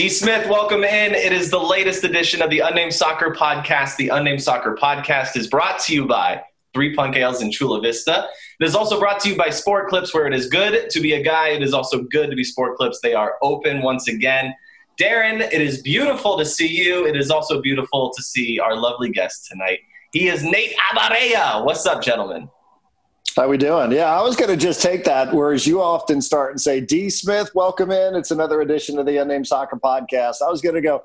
D. Smith, welcome in. It is the latest edition of the Unnamed Soccer Podcast. The Unnamed Soccer Podcast is brought to you by Three Punk Ales in Chula Vista. It is also brought to you by Sport Clips, where it is good to be a guy. It is also good to be Sport Clips. They are open once again. Darren, it is beautiful to see you. It is also beautiful to see our lovely guest tonight. He is Nate Abareya. What's up, gentlemen? How we doing? Yeah, I was going to just take that, whereas you often start and say, D. Smith, welcome in. It's another edition of the Unnamed Soccer Podcast. I was going to go,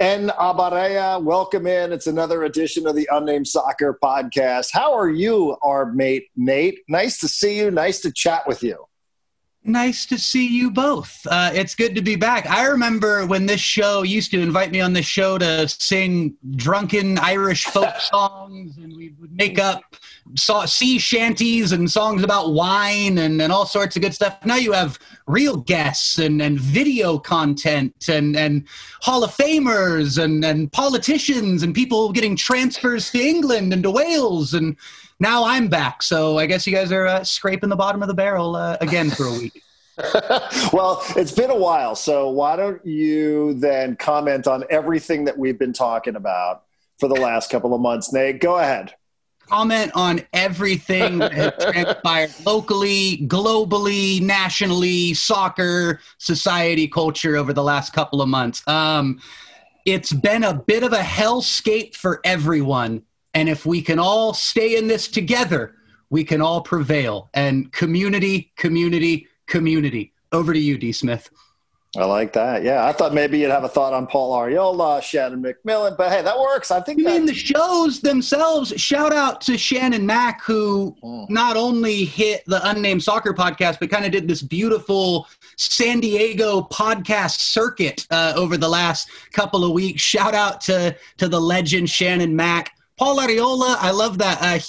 N. Abareya, welcome in. It's another edition of the Unnamed Soccer Podcast. How are you, our mate, Nate? Nice to see you. Nice to chat with you. Nice to see you both. It's good to be back. I remember when this show used to invite me on the show to sing drunken Irish folk songs, and we would make up sea shanties and songs about wine and all sorts of good stuff. Now you have real guests and video content and Hall of Famers and politicians and people getting transfers to England and to Wales, and now I'm back, so I guess you guys are scraping the bottom of the barrel again for a week. Well, it's been a while, so why don't you then comment on everything that we've been talking about for the last couple of months, Nate? Go ahead. Comment on everything that has transpired locally, globally, nationally, soccer, society, culture over the last couple of months. It's been a bit of a hellscape for everyone. And if we can all stay in this together, we can all prevail. And community, community, community. Over to you, D. Smith. I like that. Yeah, I thought maybe you'd have a thought on Paul Arriola, Shannon McMillan, but hey, that works. I think the shows themselves, shout out to Shannon Mack, who not only hit the Unnamed Soccer Podcast, but kind of did this beautiful San Diego podcast circuit over the last couple of weeks. Shout out to the legend Shannon Mack. Paul Arriola, I love that.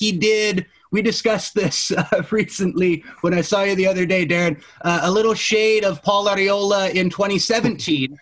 We discussed this recently when I saw you the other day, Darren, a little shade of Paul Arriola in 2017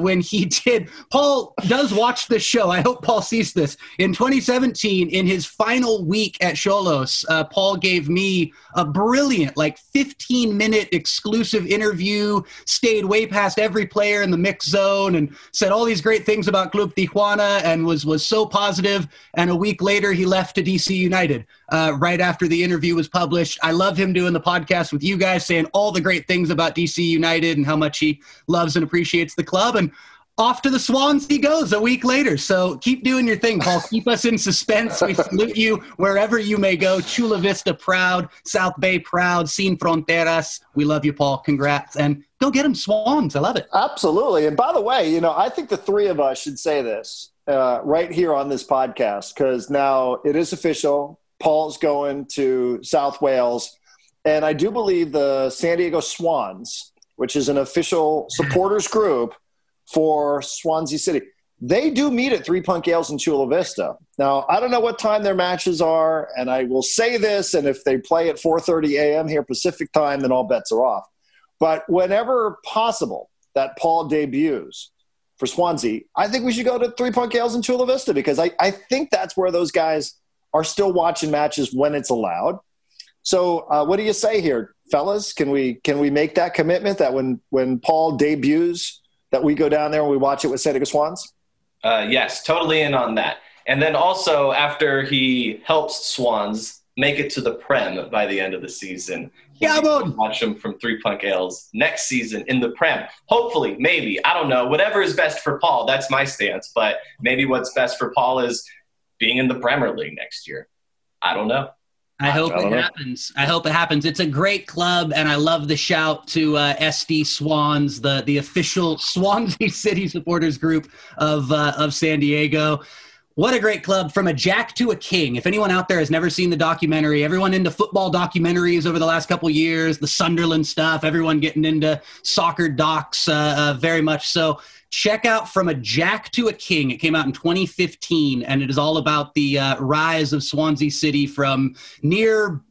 when he did. Paul does watch this show. I hope Paul sees this. In 2017, in his final week at Xolos, Paul gave me a brilliant, 15-minute exclusive interview, stayed way past every player in the mix zone and said all these great things about Club Tijuana and was so positive. And a week later, he left to DC United right after the interview was published. I love him doing the podcast with you guys, saying all the great things about DC United and how much he loves and appreciates the club. And off to the Swans he goes a week later. So keep doing your thing, Paul. Keep us in suspense. We salute you wherever you may go. Chula Vista proud, South Bay proud, Sin Fronteras. We love you, Paul. Congrats. And go get them Swans. I love it. Absolutely. And by the way, I think the three of us should say this right here on this podcast, because now it is official. Paul's going to South Wales. And I do believe the San Diego Swans, which is an official supporters group for Swansea City. They do meet at Three Punk Ales in Chula Vista. Now, I don't know what time their matches are, and I will say this, and if they play at 4:30 a.m. here Pacific time, then all bets are off. But whenever possible that Paul debuts for Swansea, I think we should go to Three Punk Ales in Chula Vista because I think that's where those guys are still watching matches when it's allowed. So what do you say here, fellas? Can we make that commitment that when Paul debuts that we go down there and we watch it with San Diego Swans? Yes, totally in on that. And then also after he helps Swans make it to the Prem by the end of the season, we'll watch them from Three Punk Ales next season in the Prem. Hopefully, maybe, I don't know, whatever is best for Paul. That's my stance. But maybe what's best for Paul is being in the Premier League next year. I don't know. I hope it happens. I hope it happens. It's a great club, and I love the shout to SD Swans, the official Swansea City supporters group of San Diego. What a great club, from a jack to a king. If anyone out there has never seen the documentary, everyone into football documentaries over the last couple of years, the Sunderland stuff, everyone getting into soccer docs very much so. Check out From a Jack to a King. It came out in 2015, and it is all about the rise of Swansea City from near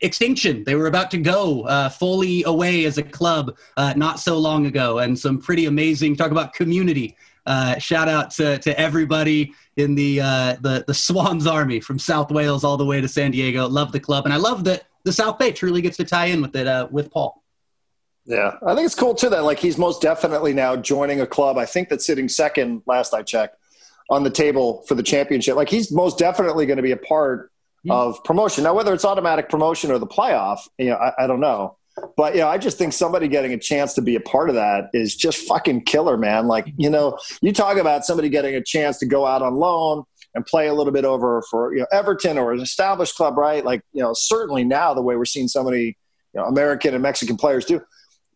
extinction. They were about to go fully away as a club not so long ago, and some pretty amazing talk about community. Shout out to everybody in the Swans Army from South Wales all the way to San Diego. Love the club, and I love that the South Bay truly gets to tie in with it with Paul. Yeah, I think it's cool too that like he's most definitely now joining a club, I think that's sitting second last I checked on the table for the championship. Like he's most definitely going to be a part of promotion. Now, whether it's automatic promotion or the playoff, you know, I don't know. But, you know, I just think somebody getting a chance to be a part of that is just fucking killer, man. Like, you know, you talk about somebody getting a chance to go out on loan and play a little bit over for, you know, Everton or an established club, right? Like, you know, certainly now the way we're seeing so many, you know, American and Mexican players do.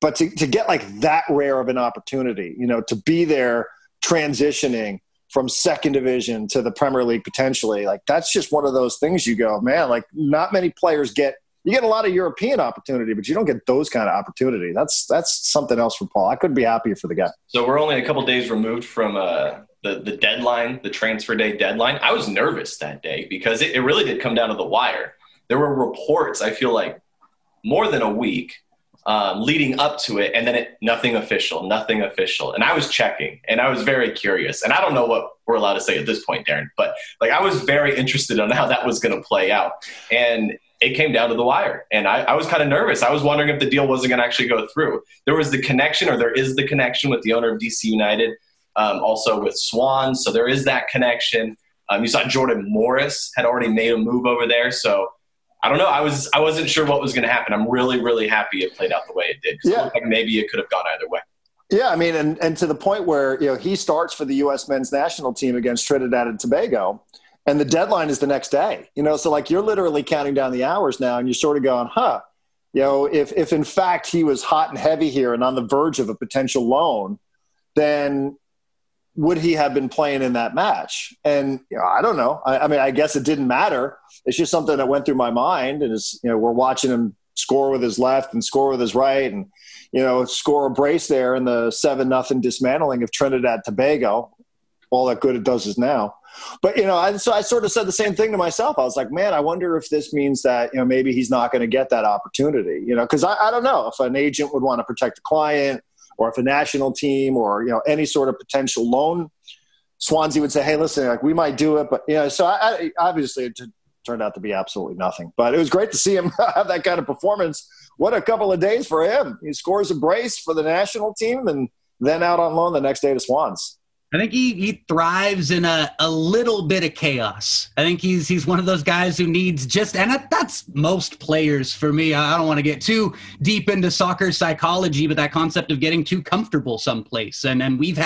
But to get like that rare of an opportunity, you know, to be there transitioning from second division to the Premier League potentially, like that's just one of those things you go, man, like not many players get. You get a lot of European opportunity, but you don't get those kind of opportunity. That's something else for Paul. I couldn't be happier for the guy. So we're only a couple of days removed from the deadline, the transfer day deadline. I was nervous that day because it really did come down to the wire. There were reports, I feel like, more than a week leading up to it, and then nothing official. And I was checking, and I was very curious. And I don't know what we're allowed to say at this point, Darren, but like I was very interested on how that was going to play out. And it came down to the wire, and I was kind of nervous. I was wondering if the deal wasn't going to actually go through. There was the connection, or there is the connection with the owner of DC United, also with Swans. So there is that connection. You saw Jordan Morris had already made a move over there. So I don't know. I wasn't sure what was going to happen. I'm really, really happy it played out the way it did. Yeah. It looked like maybe it could have gone either way. Yeah, I mean, and to the point where, you know, he starts for the U.S. men's national team against Trinidad and Tobago. And the deadline is the next day, you know, so like you're literally counting down the hours now and you're sort of going, huh, you know, if in fact he was hot and heavy here and on the verge of a potential loan, then would he have been playing in that match? And, you know, I don't know. I mean, I guess it didn't matter. It's just something that went through my mind and is, you know, we're watching him score with his left and score with his right and, you know, score a brace there in the 7-0 dismantling of Trinidad Tobago. All that good it does is now. But, you know, so I sort of said the same thing to myself. I was like, man, I wonder if this means that, you know, maybe he's not going to get that opportunity, you know, because I don't know if an agent would want to protect a client or if a national team or, you know, any sort of potential loan. Swansea would say, hey, listen, like we might do it. But, you know, so I obviously it turned out to be absolutely nothing. But it was great to see him have that kind of performance. What a couple of days for him. He scores a brace for the national team and then out on loan the next day to Swans. I think he thrives in a little bit of chaos. I think he's one of those guys who needs just, and that's most players for me. I don't want to get too deep into soccer psychology, but that concept of getting too comfortable someplace. And we've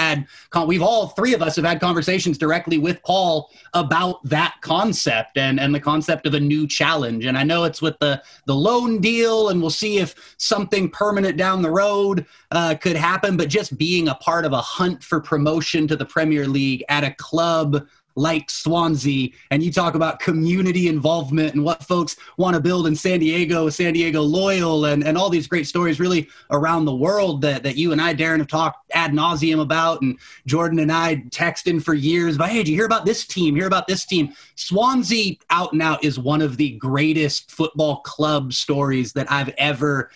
all three of us have had conversations directly with Paul about that concept and the concept of a new challenge. And I know it's with the loan deal, and we'll see if something permanent down the road could happen, but just being a part of a hunt for promotion to the Premier League at a club like Swansea, and you talk about community involvement and what folks want to build in San Diego Loyal and all these great stories really around the world that you and I, Darren, have talked ad nauseum about, and Jordan and I texting for years about, hey, did you hear about this team? Swansea out and out is one of the greatest football club stories that I've ever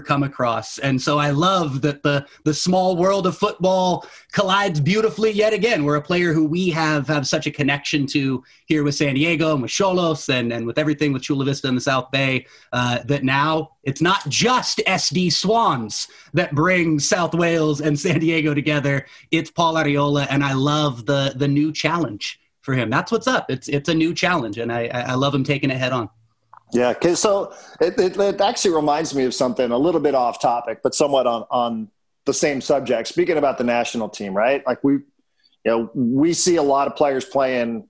come across. And so I love that the small world of football collides beautifully yet again. We're a player who we have such a connection to here with San Diego and with Xolos and with everything with Chula Vista and the South Bay, that now it's not just SD Swans that bring South Wales and San Diego together. It's Paul Arriola, and I love the new challenge for him. That's what's up. It's a new challenge, and I love him taking it head on. Yeah, so it actually reminds me of something a little bit off topic, but somewhat on the same subject. Speaking about the national team, right? Like you know, we see a lot of players playing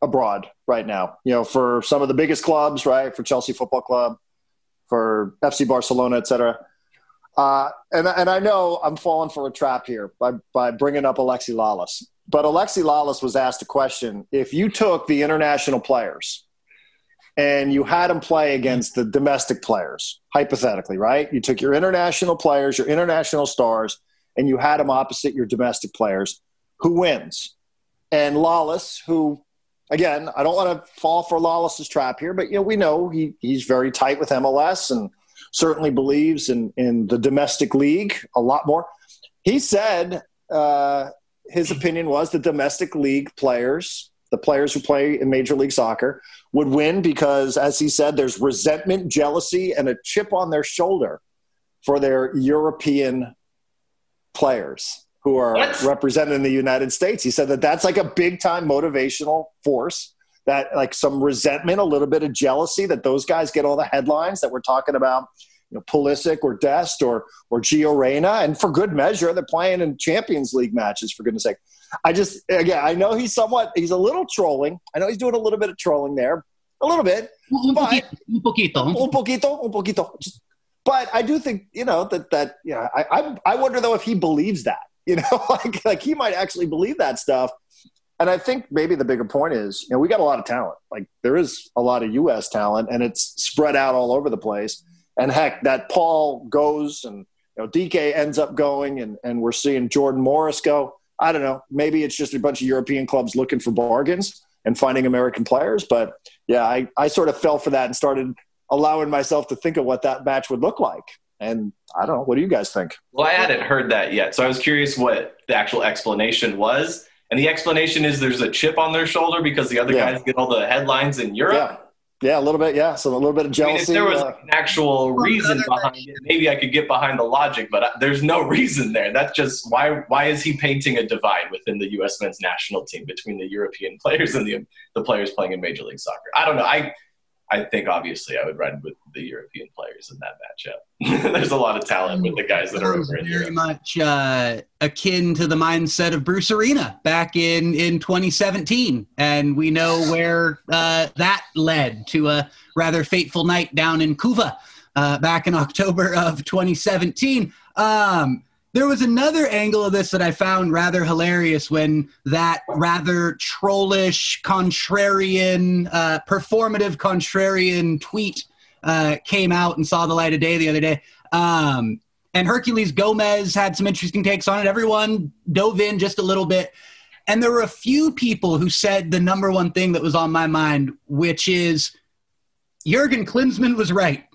abroad right now, you know, for some of the biggest clubs, right, for Chelsea Football Club, for FC Barcelona, et cetera. And I know I'm falling for a trap here by bringing up Alexi Lalas. But Alexi Lalas was asked a question, if you took the international players and you had them play against the domestic players, hypothetically, right? You took your international players, your international stars, and you had them opposite your domestic players. Who wins? And Lalas, who, again, I don't want to fall for Lalas's trap here, but, you know, we know he's very tight with MLS and certainly believes in the domestic league a lot more. He said his opinion was the domestic league players, the players who play in Major League Soccer, would win because, as he said, there's resentment, jealousy, and a chip on their shoulder for their European players who are represented in the United States. He said that that's like a big time motivational force, that like some resentment, a little bit of jealousy that those guys get all the headlines that we're talking about, you know, Pulisic or Dest or Gio Reyna, and for good measure, they're playing in Champions League matches, for goodness sake. I just, again, I know he's a little trolling. I know he's doing a little bit of trolling there, a little bit. Un poquito. But I do think, you know, that you know, I wonder though if he believes that, you know, like he might actually believe that stuff. And I think maybe the bigger point is, you know, we got a lot of talent. Like there is a lot of U.S. talent, and it's spread out all over the place. And heck, that Paul goes, and you know, DK ends up going, and we're seeing Jordan Morris go. I don't know. Maybe it's just a bunch of European clubs looking for bargains and finding American players. But yeah, I sort of fell for that and started allowing myself to think of what that match would look like. And I don't know. What do you guys think? Well, I hadn't heard that yet. So I was curious what the actual explanation was. And the explanation is there's a chip on their shoulder because the other guys get all the headlines in Europe. Yeah, a little bit, yeah. So a little bit of jealousy. I mean, if there was an actual reason behind it, maybe I could get behind the logic, but there's no reason there. That's just why is he painting a divide within the U.S. men's national team between the European players and the players playing in Major League Soccer? I don't know. I think, obviously, I would ride with the European players in that matchup. There's a lot of talent with the guys that are over in Europe. Very much akin to the mindset of Bruce Arena back in 2017. And we know where that led to a rather fateful night down in Cuba back in October of 2017. There was another angle of this that I found rather hilarious when that rather trollish, contrarian, performative contrarian tweet came out and saw the light of day the other day. And Hercules Gomez had some interesting takes on it. Everyone dove in just a little bit. And there were a few people who said the number one thing that was on my mind, which is Jürgen Klinsmann was right.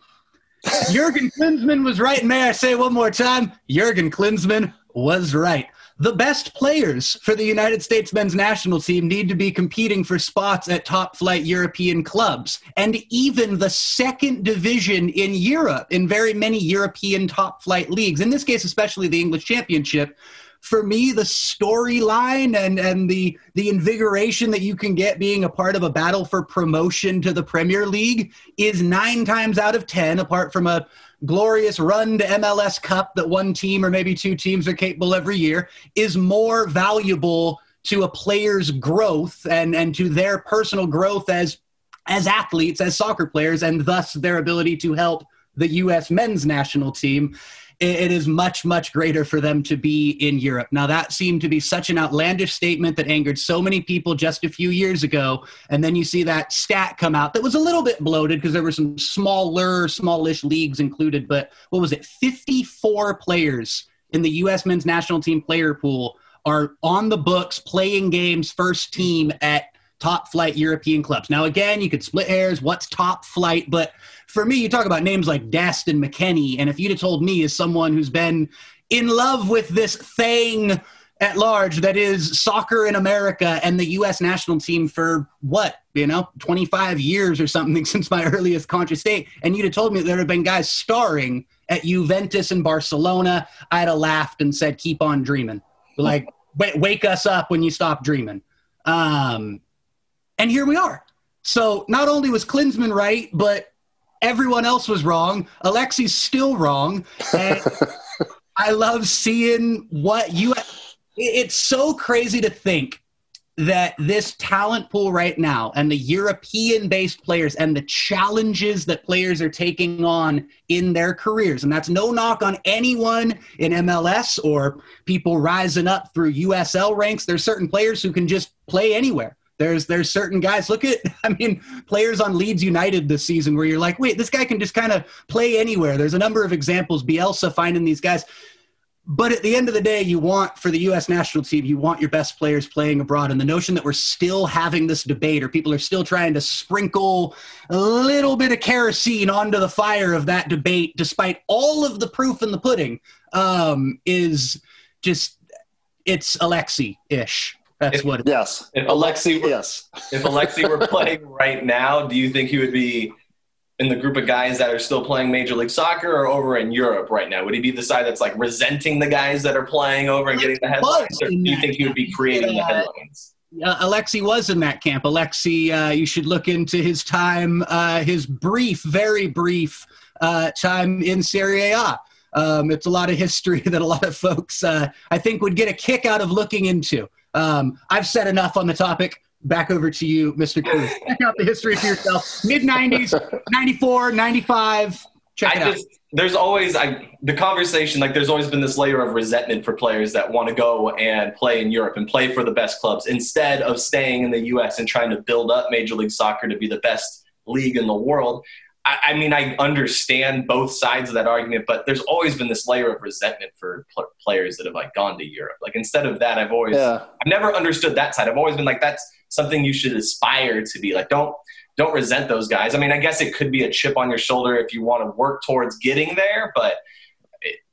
Jürgen Klinsmann was right. And may I say one more time, Jürgen Klinsmann was right. The best players for the United States men's national team need to be competing for spots at top-flight European clubs. And even the second division in Europe, in very many European top-flight leagues, in this case especially the English Championship, for me, the storyline and the invigoration that you can get being a part of a battle for promotion to the Premier League is 9 times out of 10, apart from a glorious run to MLS Cup that one team or maybe two teams are capable every year, is more valuable to a player's growth and to their personal growth as athletes, as soccer players, and thus their ability to help the U.S. men's national team. It is much, much greater for them to be in Europe. Now, that seemed to be such an outlandish statement that angered so many people just a few years ago. And then you see that stat come out that was a little bit bloated because there were some smallish leagues included. But what was it? 54 players in the U.S. men's national team player pool are on the books playing games first team at top flight European clubs. Now, again, you could split hairs. What's top flight? But for me, you talk about names like Dest and McKennie. And if you'd have told me as someone who's been in love with this thing at large that is soccer in America and the U.S. national team for 25 years or something since my earliest conscious state, and you'd have told me there have been guys starring at Juventus and Barcelona, I'd have laughed and said, keep on dreaming. Like, wake us up when you stop dreaming. And here we are. So not only was Klinsmann right, but everyone else was wrong. Alexi's still wrong. And I love seeing it's so crazy to think that this talent pool right now and the European-based players and the challenges that players are taking on in their careers, and that's no knock on anyone in MLS or people rising up through USL ranks. There's certain players who can just play anywhere. There's certain guys. Look at, players on Leeds United this season where you're like, wait, this guy can just kind of play anywhere. There's a number of examples. Bielsa finding these guys. But at the end of the day, you want, for the U.S. national team, you want your best players playing abroad. And the notion that we're still having this debate or people are still trying to sprinkle a little bit of kerosene onto the fire of that debate, despite all of the proof in the pudding, is just, it's Alexi-ish. That's what it is. Yes. If Alexi were playing right now, do you think he would be in the group of guys that are still playing Major League Soccer or over in Europe right now? Would he be the side that's like resenting the guys that are playing over and getting the headlines? Or do you think he would be creating the headlines? Alexi was in that camp. Alexi, you should look into his time, his brief, very brief time in Serie A. It's a lot of history that a lot of folks, I think, would get a kick out of looking into. I've said enough on the topic. Back over to you, Mr. Cruz. Check out the history for yourself. Mid-90s, 94, 95. Check it out. The conversation, like there's always been this layer of resentment for players that want to go and play in Europe and play for the best clubs instead of staying in the U.S. and trying to build up Major League Soccer to be the best league in the world. I mean, I understand both sides of that argument, but there's always been this layer of resentment for players that have like gone to Europe. Like instead of that, I've never understood that side. I've always been like, that's something you should aspire to be like. Don't resent those guys. I mean, I guess it could be a chip on your shoulder if you want to work towards getting there, but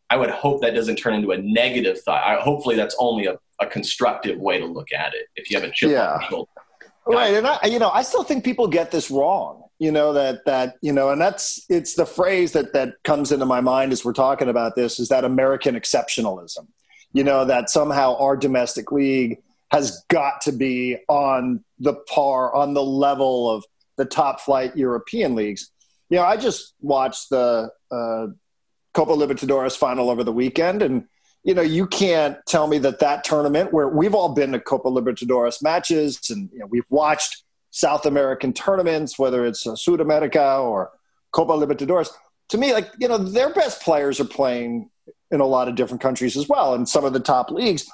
I would hope that doesn't turn into a negative thought. Hopefully that's only a constructive way to look at it if you have a chip on your shoulder. Right. And I still think people get this wrong, and it's the phrase that comes into my mind as we're talking about this is that American exceptionalism, that somehow our domestic league has got to be on the level of the top flight European leagues. I just watched the Copa Libertadores final over the weekend, and you can't tell me that tournament where we've all been to Copa Libertadores matches and we've watched South American tournaments, whether it's Sudamerica or Copa Libertadores, to me, their best players are playing in a lot of different countries as well in some of the top leagues.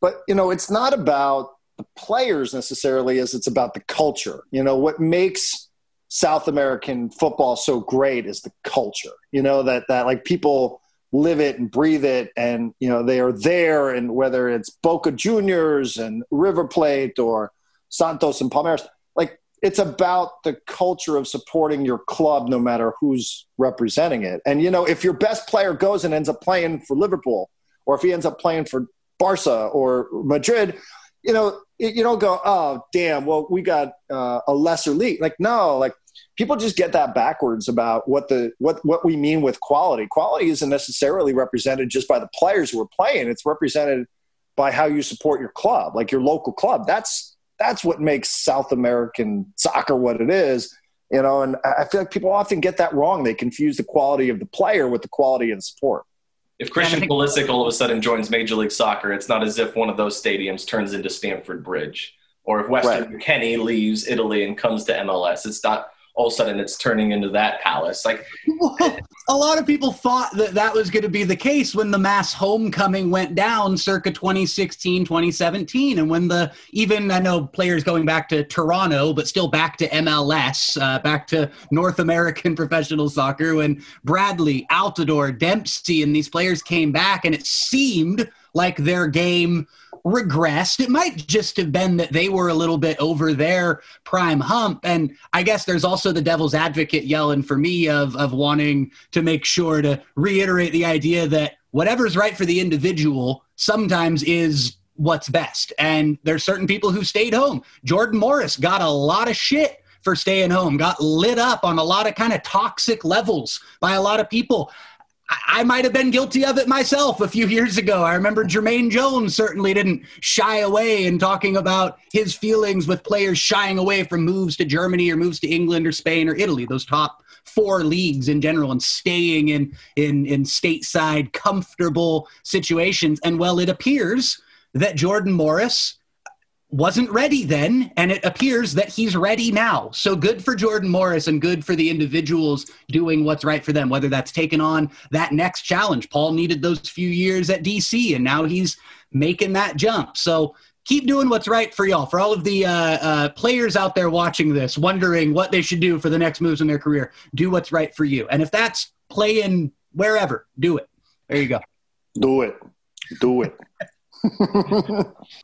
But, it's not about the players necessarily as it's about the culture. What makes South American football so great is the culture, that like people live it and breathe it and, they are there, and whether it's Boca Juniors and River Plate or Santos and Palmeiras, like it's about the culture of supporting your club no matter who's representing it. And, if your best player goes and ends up playing for Liverpool, or if he ends up playing for Barca or Madrid, you don't go, oh, damn, well, we got a lesser league. Like, no, like people just get that backwards about what we mean with quality. Quality isn't necessarily represented just by the players who are playing. It's represented by how you support your club, like your local club. That's what makes South American soccer what it is, and I feel like people often get that wrong. They confuse the quality of the player with the quality of the sport. If Christian Pulisic all of a sudden joins Major League Soccer, it's not as if one of those stadiums turns into Stamford Bridge. Or if Weston McKennie leaves Italy and comes to MLS, it's not all of a sudden it's turning into that palace. Like, a lot of people thought that was going to be the case when the mass homecoming went down circa 2016, 2017. And when I know players going back to Toronto, but still back to MLS, back to North American professional soccer, when Bradley, Altidore, Dempsey, and these players came back, and it seemed like their game regressed. It might just have been that they were a little bit over their prime hump. And I guess there's also the devil's advocate yelling for me of wanting to make sure to reiterate the idea that whatever's right for the individual sometimes is what's best. And there's certain people who stayed home. Jordan Morris got a lot of shit for staying home, got lit up on a lot of kind of toxic levels by a lot of people. I might have been guilty of it myself a few years ago. I remember Jermaine Jones certainly didn't shy away in talking about his feelings with players shying away from moves to Germany or moves to England or Spain or Italy, those top four leagues in general, and staying in stateside comfortable situations. And well, it appears that Jordan Morris wasn't ready then, and it appears that he's ready now. So good for Jordan Morris and good for the individuals doing what's right for them, whether that's taking on that next challenge. Paul needed those few years at DC, and now he's making that jump. So keep doing what's right for y'all. For all of the players out there watching this, wondering what they should do for the next moves in their career, do what's right for you. And if that's playing wherever, do it. There you go. Do it.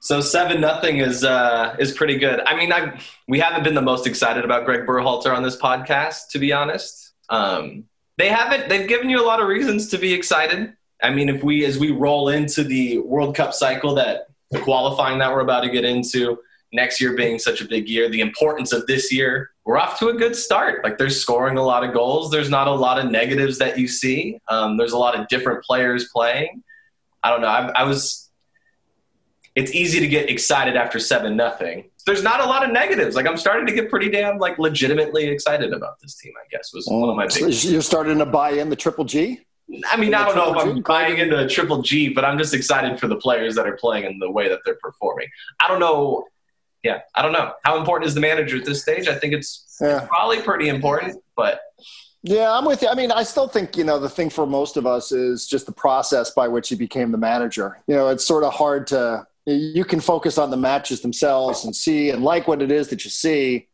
So 7-0 is pretty good. I mean, we haven't been the most excited about Gregg Berhalter on this podcast, to be honest. They've given you a lot of reasons to be excited. I mean, as we roll into the World Cup cycle, that the qualifying that we're about to get into, next year being such a big year, the importance of this year we're off to a good start. Like, they're scoring a lot of goals. There's not a lot of negatives that you see. There's a lot of different players playing. I don't know. I was it's easy to get excited after 7-0. There's not a lot of negatives. Like, I'm starting to get pretty damn, like, legitimately excited about this team, I guess, was one of my big... So you're starting to buy in the Triple G? I mean, I don't know if I'm buying into the Triple G, but I'm just excited for the players that are playing and the way that they're performing. I don't know. Yeah, I don't know. How important is the manager at this stage? I think it's probably pretty important, but... Yeah, I'm with you. I mean, I still think, you know, the thing for most of us is just the process by which he became the manager. You know, it's sort of hard to... You can focus on the matches themselves and see and like what it is that you see.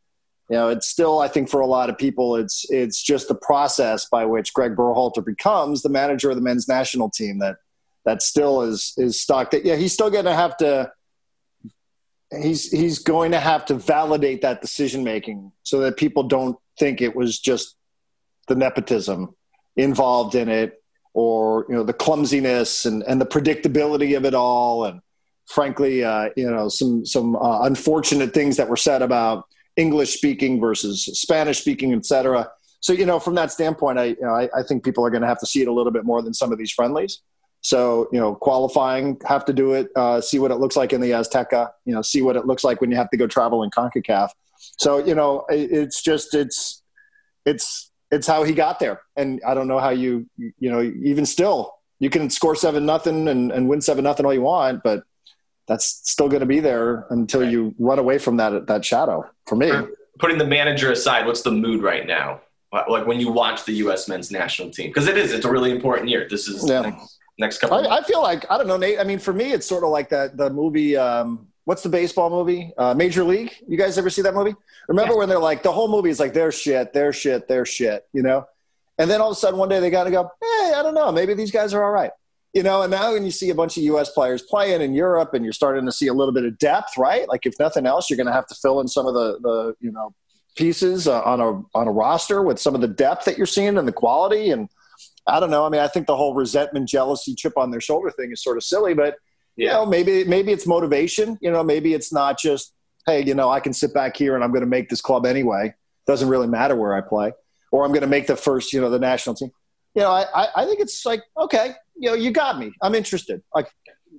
You know, it's still, I think for a lot of people, it's just the process by which Gregg Berhalter becomes the manager of the men's national team that still is stuck. That, yeah, he's still going to have to – he's going to have to validate that decision-making so that people don't think it was just the nepotism involved in it, or, you know, the clumsiness and the predictability of it all, and frankly, you know, some unfortunate things that were said about English speaking versus Spanish speaking, et cetera. So, you know, from that standpoint, I think people are going to have to see it a little bit more than some of these friendlies. So, you know, qualifying, have to do it, see what it looks like in the Azteca, you know, see what it looks like when you have to go travel in CONCACAF. So, you know, it's how he got there. And I don't know how you know, even still, you can score 7-0 and win 7-0 all you want, but that's still going to be there until you run away from that shadow. For me, putting the manager aside, what's the mood right now? Like, when you watch the U.S. men's national team, because it's a really important year. This is the next couple. I feel like, I don't know, Nate. I mean, for me, it's sort of like the movie. What's the baseball movie? Major League. You guys ever see that movie? Remember when they're like, the whole movie is like their shit, you know? And then all of a sudden one day they got to go, hey, I don't know, maybe these guys are all right. You know, and now when you see a bunch of U.S. players playing in Europe, and you're starting to see a little bit of depth, right? Like, if nothing else, you're going to have to fill in some of the you know, pieces on a roster with some of the depth that you're seeing and the quality. And I don't know. I mean, I think the whole resentment, jealousy, chip on their shoulder thing is sort of silly, but, you know, maybe it's motivation. You know, maybe it's not just, hey, you know, I can sit back here and I'm going to make this club anyway. It doesn't really matter where I play, or I'm going to make the first, you know, the national team. You know, I think it's like, okay, you know, you got me. I'm interested. Like,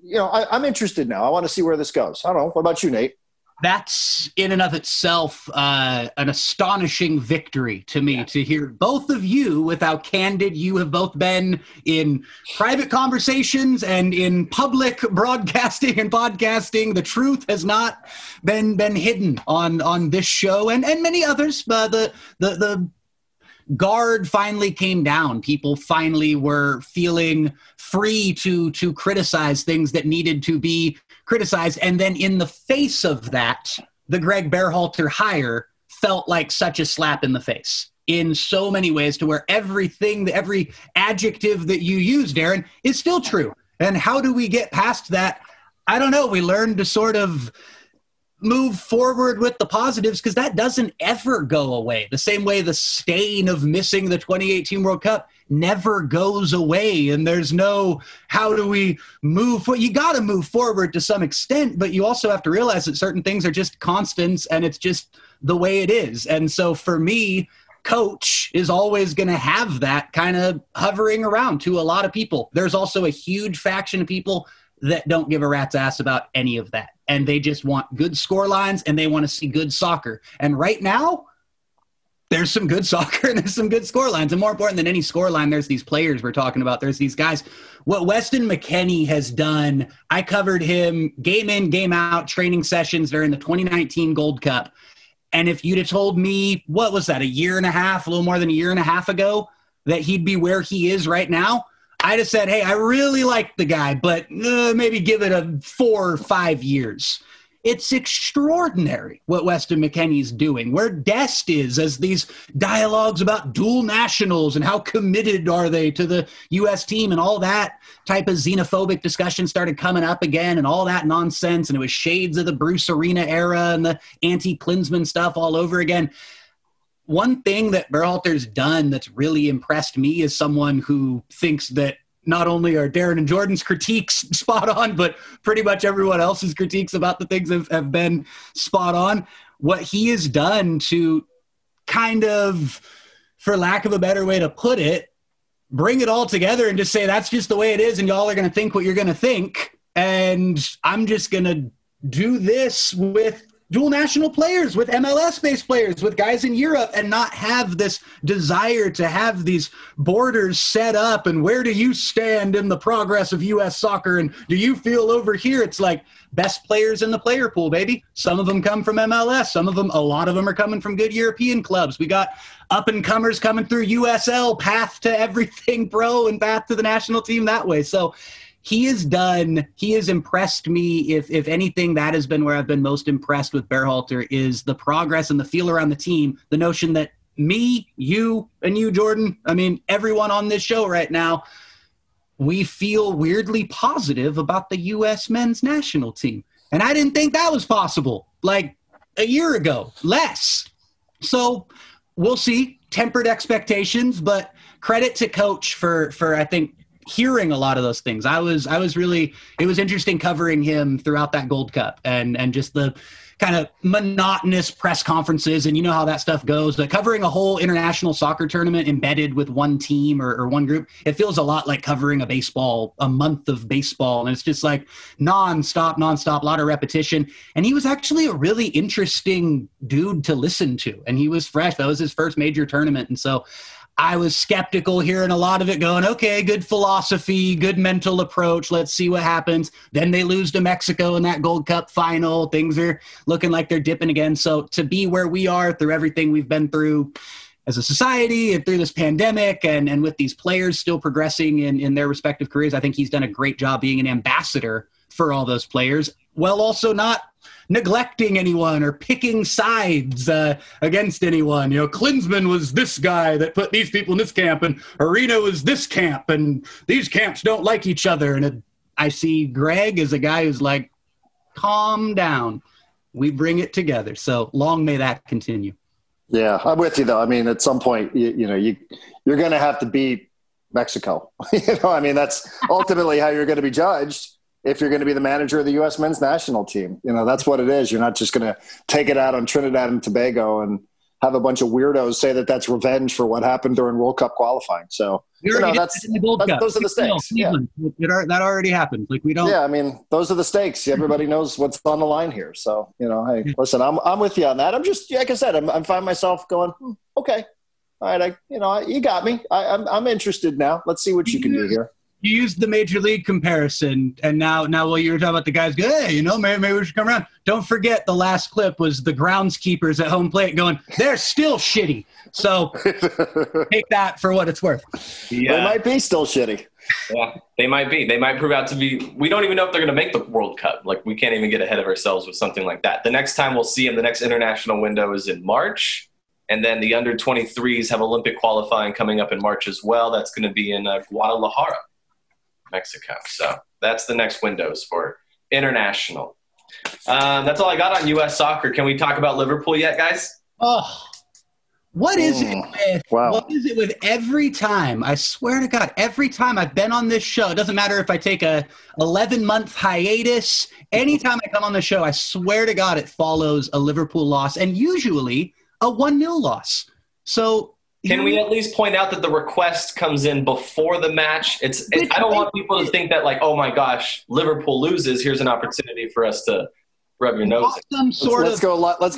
you know, I'm interested now. I want to see where this goes. I don't know. What about you, Nate? That's in and of itself an astonishing victory to me, to hear both of you with how candid you have both been in private conversations and in public broadcasting and podcasting. The truth has not been hidden on this show and many others. The guard finally came down. People finally were feeling free to criticize things that needed to be criticized. And then in the face of that, the Gregg Berhalter hire felt like such a slap in the face in so many ways, to where every adjective that you used, Darren, is still true. And how do we get past that? I don't know. We learned to sort of move forward with the positives, because that doesn't ever go away. The same way the stain of missing the 2018 World Cup never goes away, and there's no how do we move forward. You got to move forward to some extent, but you also have to realize that certain things are just constants, and it's just the way it is. And so for me, coach is always going to have that kind of hovering around to a lot of people. There's also a huge faction of people that don't give a rat's ass about any of that. And they just want good score lines, and they want to see good soccer. And right now, there's some good soccer and there's some good score lines. And more important than any score line, there's these players we're talking about. There's these guys. What Weston McKennie has done, I covered him game in, game out, training sessions during the 2019 Gold Cup. And if you'd have told me, what was that, a little more than a year and a half ago, that he'd be where he is right now, I just said, hey, I really like the guy, but maybe give it a 4 or 5 years. It's extraordinary what Weston McKennie's doing, where Dest is as these dialogues about dual nationals and how committed are they to the U.S. team, and all that type of xenophobic discussion started coming up again, and all that nonsense, and it was shades of the Bruce Arena era and the anti-Klinsmann stuff all over again. One thing that Berhalter's done that's really impressed me is someone who thinks that not only are Darren and Jordan's critiques spot on, but pretty much everyone else's critiques about the things have been spot on. What he has done to kind of, for lack of a better way to put it, bring it all together and just say, that's just the way it is. And y'all are going to think what you're going to think. And I'm just going to do this with dual national players, with MLS-based players, with guys in Europe, and not have this desire to have these borders set up and where do you stand in the progress of U.S. soccer and do you feel over here? It's like best players in the player pool, baby. Some of them come from MLS. Some of them, a lot of them are coming from good European clubs. We got up-and-comers coming through USL, path to everything pro and path to the national team that way. So he has impressed me. If anything, that has been where I've been most impressed with Berhalter, is the progress and the feel around the team, the notion that me, you, and you, Jordan, I mean, everyone on this show right now, we feel weirdly positive about the U.S. men's national team. And I didn't think that was possible, like a year ago, less. So we'll see, tempered expectations, but credit to coach for I think, hearing a lot of those things. I was really, it was interesting covering him throughout that Gold Cup and just the kind of monotonous press conferences, and you know how that stuff goes. But covering a whole international soccer tournament embedded with one team or one group, it feels a lot like covering a month of baseball. And it's just like nonstop, a lot of repetition. And he was actually a really interesting dude to listen to. And he was fresh. That was his first major tournament. And so I was skeptical hearing a lot of it, going, okay, good philosophy, good mental approach. Let's see what happens. Then they lose to Mexico in that Gold Cup final. Things are looking like they're dipping again. So to be where we are through everything we've been through as a society and through this pandemic and with these players still progressing in their respective careers, I think he's done a great job being an ambassador for all those players, while also not neglecting anyone or picking sides against anyone. You know, Klinsmann was this guy that put these people in this camp, and Arena was this camp, and these camps don't like each other. And I see Gregg as a guy who's like, calm down. We bring it together. So long may that continue. Yeah, I'm with you, though. I mean, at some point, you're going to have to beat Mexico. I mean, that's ultimately how you're going to be judged if you're going to be the manager of the U.S. men's national team. That's what it is. You're not just going to take it out on Trinidad and Tobago and have a bunch of weirdos say that that's revenge for what happened during World Cup qualifying. So, those are the stakes. Yeah. That already happened. Yeah, I mean, those are the stakes. Everybody knows what's on the line here. So, hey, listen, I'm with you on that. I'm just, like I said, I find myself going, okay, all right, you got me. I'm interested now. Let's see what you can do here. You used the Major League comparison, and now while you were talking about the guys, hey, maybe we should come around. Don't forget the last clip was the groundskeepers at home plate going, they're still shitty. So take that for what it's worth. Yeah. They might be still shitty. Yeah, they might be. They might prove out to be – we don't even know if they're going to make the World Cup. Like, we can't even get ahead of ourselves with something like that. The next time we'll see them, the next international window is in March. And then the under-23s have Olympic qualifying coming up in March as well. That's going to be in Guadalajara, Mexico. So that's the next windows for international. That's all I got on U.S. soccer. Can we talk about Liverpool yet, guys? Oh, what is it with every time? I swear to God, every time I've been on this show, it doesn't matter if I take a 11-month hiatus. Anytime I come on the show, I swear to God, it follows a Liverpool loss, and usually a 1-0 loss. So can we at least point out that the request comes in before the match? I don't want people to think that, like, oh, my gosh, Liverpool loses. Here's an opportunity for us to rub your nose. Let's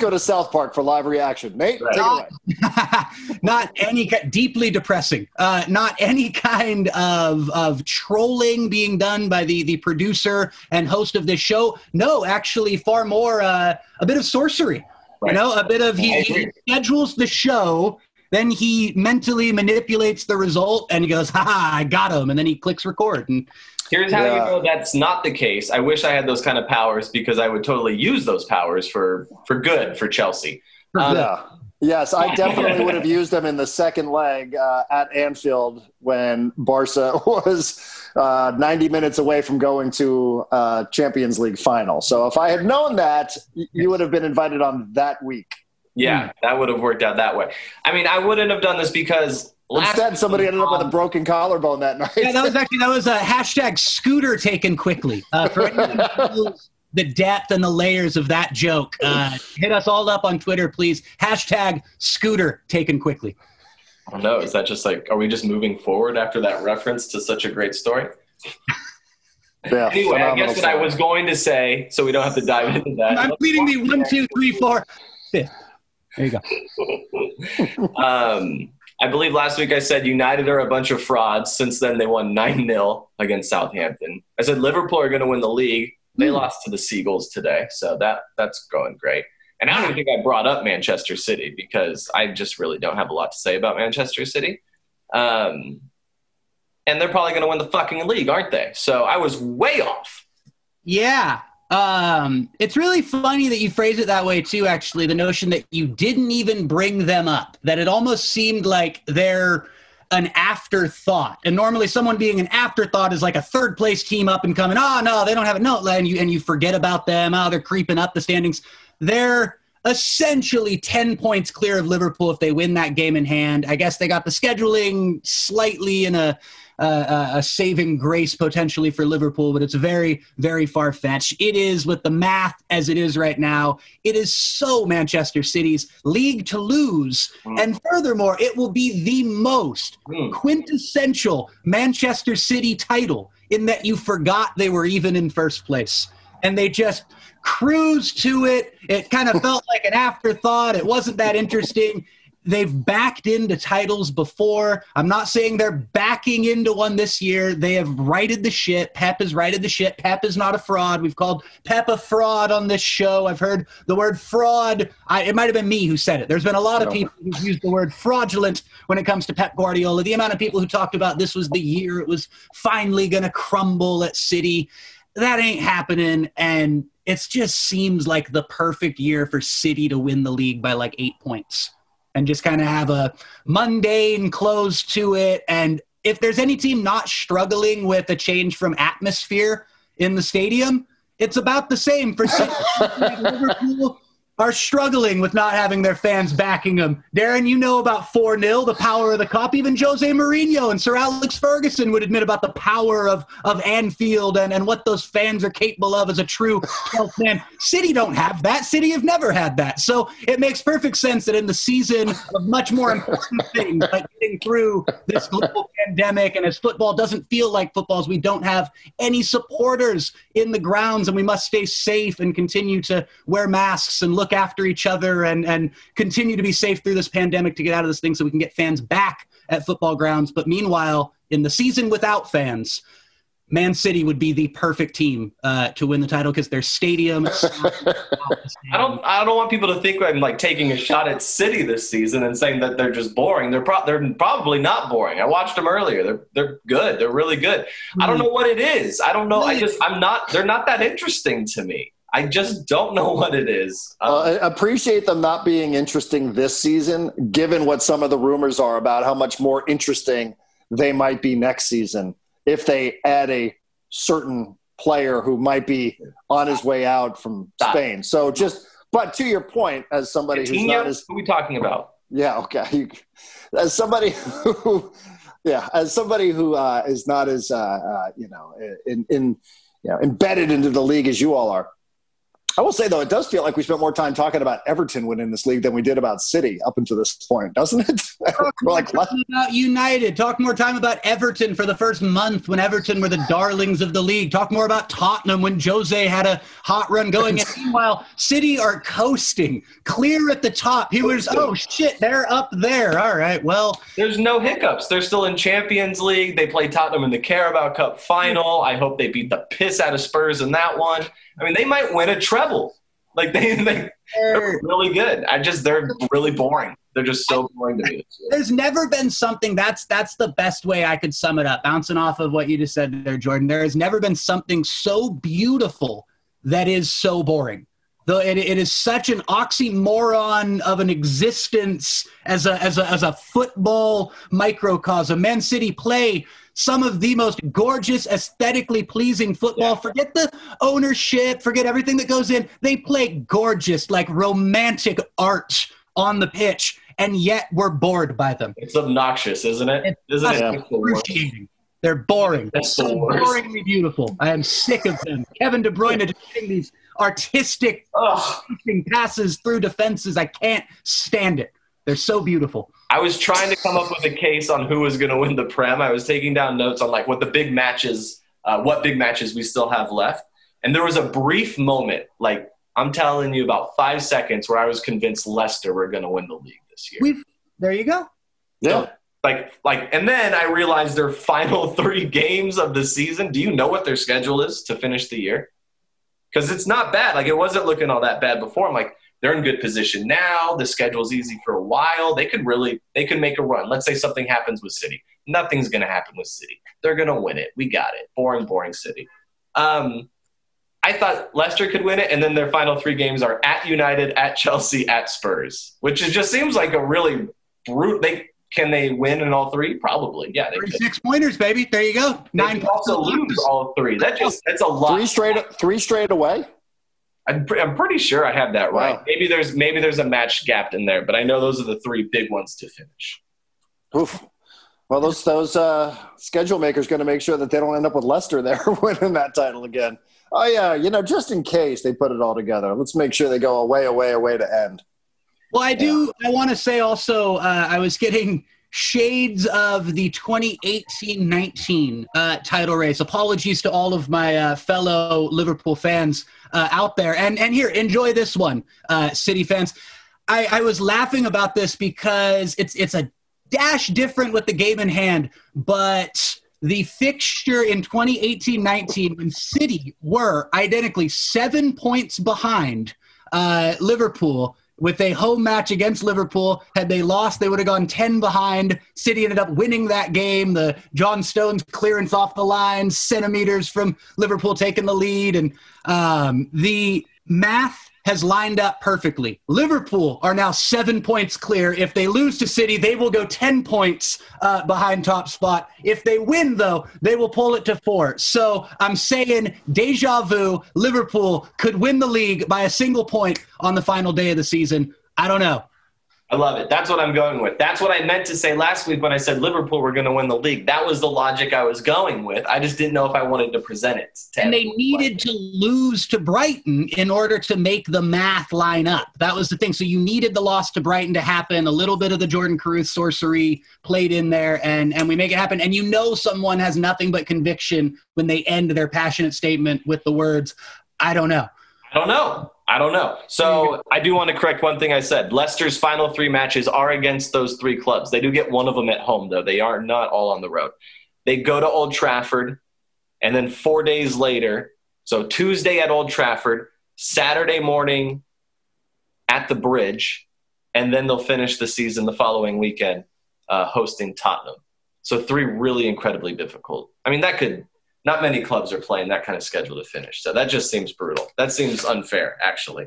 go to South Park for live reaction. Nate, right. Take it away. Not any – deeply depressing. Not any kind of trolling being done by the producer and host of this show. No, actually far more a bit of sorcery. Right. A bit of – he schedules the show – then he mentally manipulates the result, and he goes, I got him. And then he clicks record. And here's how you know that's not the case. I wish I had those kind of powers, because I would totally use those powers for good for Chelsea. Yes, I definitely would have used them in the second leg at Anfield when Barca was 90 minutes away from going to Champions League final. So if I had known that, you would have been invited on that week. Yeah, that would have worked out that way. I mean, I wouldn't have done this because instead somebody ended up with a broken collarbone that night. Yeah, that was a hashtag scooter taken quickly. For anyone who knows the depth and the layers of that joke. Hit us all up on Twitter, please. Hashtag scooter taken quickly. I don't know. Is that just like, are we just moving forward after that reference to such a great story? Yeah, anyway, I guess what I was going to say, so we don't have to dive into that. I'm pleading the 1, 2, 3, 4, 5th. There you go. I believe last week I said United are a bunch of frauds. Since then, they won 9-0 against Southampton. I said Liverpool are going to win the league. They lost to the Seagulls today, so that's going great. And I don't think I brought up Manchester City because I just really don't have a lot to say about Manchester City. And they're probably going to win the fucking league, aren't they? So I was way off. Yeah. It's really funny that you phrase it that way too, actually, the notion that you didn't even bring them up, that it almost seemed like they're an afterthought. And normally someone being an afterthought is like a third place team up and coming, oh, no, they don't have a note. And you forget about them. Oh, they're creeping up the standings. They're essentially 10 points clear of Liverpool if they win that game in hand. I guess they got the scheduling slightly in a saving grace potentially for Liverpool, but it's very, very far-fetched. It is, with the math as it is right now, it is so Manchester City's league to lose. And furthermore, it will be the most quintessential Manchester City title in that you forgot they were even in first place. And they just cruised to it. It kind of felt like an afterthought. It wasn't that interesting. They've backed into titles before. I'm not saying they're backing into one this year. They have righted the ship. Pep has righted the ship. Pep is not a fraud. We've called Pep a fraud on this show. I've heard the word fraud. It might have been me who said it. There's been a lot of people who've used the word fraudulent when it comes to Pep Guardiola. The amount of people who talked about this was the year it was finally going to crumble at City. That ain't happening, and it just seems like the perfect year for City to win the league by like 8 points. And just kind of have a mundane close to it. And if there's any team not struggling with a change from atmosphere in the stadium, it's about the same for City. Liverpool are struggling with not having their fans backing them. Darren, you know about 4-0, the power of the Cup. Even Jose Mourinho and Sir Alex Ferguson would admit about the power of Anfield and what those fans are capable of as a true 12th man. City don't have that. City have never had that. So it makes perfect sense that in the season of much more important things, like getting through this global pandemic, and as football doesn't feel like football, as we don't have any supporters in the grounds and we must stay safe and continue to wear masks and look after each other and continue to be safe through this pandemic to get out of this thing so we can get fans back at football grounds. But meanwhile, in the season without fans, Man City would be the perfect team to win the title because their stadium. I don't want people to think I'm like taking a shot at City this season and saying that they're just boring. They're probably not boring. I watched them earlier. They're good. They're really good. I don't know what it is. I don't know. They're not that interesting to me. I just don't know what it is. I appreciate them not being interesting this season, given what some of the rumors are about how much more interesting they might be next season if they add a certain player who might be on his way out from Spain. So but to your point, as somebody who's not as – who are we talking about? Yeah, okay. As somebody who is not as, embedded into the league as you all are, I will say, though, it does feel like we spent more time talking about Everton winning this league than we did about City up until this point, doesn't it? Talk more about United. Talk more time about Everton for the first month when Everton were the darlings of the league. Talk more about Tottenham when Jose had a hot run going. And meanwhile, City are coasting, clear at the top. He was, oh, shit, they're up there. All right, well. There's no hiccups. They're still in Champions League. They play Tottenham in the Carabao Cup final. I hope they beat the piss out of Spurs in that one. I mean, they might win a treble. Like they're really good. They're really boring. They're just so boring to me. There's never been something that's the best way I could sum it up. Bouncing off of what you just said there, Jordan, there has never been something so beautiful that is so boring. Though it is such an oxymoron of an existence as a football microcosm. Man City play some of the most gorgeous, aesthetically pleasing football. Yeah. Forget the ownership, forget everything that goes in. They play gorgeous, like romantic art on the pitch, and yet we're bored by them. It's obnoxious, isn't it? It's excruciating. They're boring. They're so boringly beautiful. I am sick of them. Kevin De Bruyne doing these artistic passes through defenses. I can't stand it. They're so beautiful. I was trying to come up with a case on who was going to win the Prem. I was taking down notes on like what big matches we still have left. And there was a brief moment, like I'm telling you about 5 seconds, where I was convinced Leicester were going to win the league this year. There you go. Yeah. So, and then I realized their final 3 games of the season. Do you know what their schedule is to finish the year? Because it's not bad. Like, it wasn't looking all that bad before. I'm like, they're in good position now. The schedule's easy for a while. They could make a run. Let's say something happens with City. Nothing's going to happen with City. They're going to win it. We got it. Boring, boring City. I thought Leicester could win it, and then their final 3 games are at United, at Chelsea, at Spurs, which it just seems like a really brutal – Can they win in all 3? Probably, yeah. They 6 pointers, baby. There you go. 9 they also lose all 3. That's a lot. 3 straight away. I'm pretty sure I have that right. Wow. Maybe there's a match gapped in there, but I know those are the 3 big ones to finish. Oof. Well, those schedule makers going to make sure that they don't end up with Leicester there winning that title again. Oh yeah, just in case they put it all together, let's make sure they go away to end. Well, I want to say also, I was getting shades of the 2018-19 title race. Apologies to all of my fellow Liverpool fans out there. And here, enjoy this one, City fans. I was laughing about this because it's a dash different with the game in hand, but the fixture in 2018-19 when City were identically 7 points behind Liverpool, with a home match against Liverpool. Had they lost, they would have gone 10 behind. City ended up winning that game. The John Stones clearance off the line, centimeters from Liverpool taking the lead. And the math has lined up perfectly. Liverpool are now 7 points clear. If they lose to City, they will go 10 points behind top spot. If they win, though, they will pull it to 4. So I'm saying deja vu, Liverpool could win the league by a single point on the final day of the season. I don't know. I love it. That's what I'm going with. That's what I meant to say last week when I said Liverpool were going to win the league. That was the logic I was going with. I just didn't know if I wanted to present it. And they needed to lose to Brighton in order to make the math line up. That was the thing. So you needed the loss to Brighton to happen. A little bit of the Jordan Caruth sorcery played in there, and we make it happen. And someone has nothing but conviction when they end their passionate statement with the words, I don't know. I don't know. I don't know. So I do want to correct one thing I said. Leicester's final 3 matches are against those 3 clubs. They do get one of them at home, though. They are not all on the road. They go to Old Trafford, and then 4 days later, so Tuesday at Old Trafford, Saturday morning at the Bridge, and then they'll finish the season the following weekend hosting Tottenham. So 3 really incredibly difficult. I mean, not many clubs are playing that kind of schedule to finish. So that just seems brutal. That seems unfair, actually.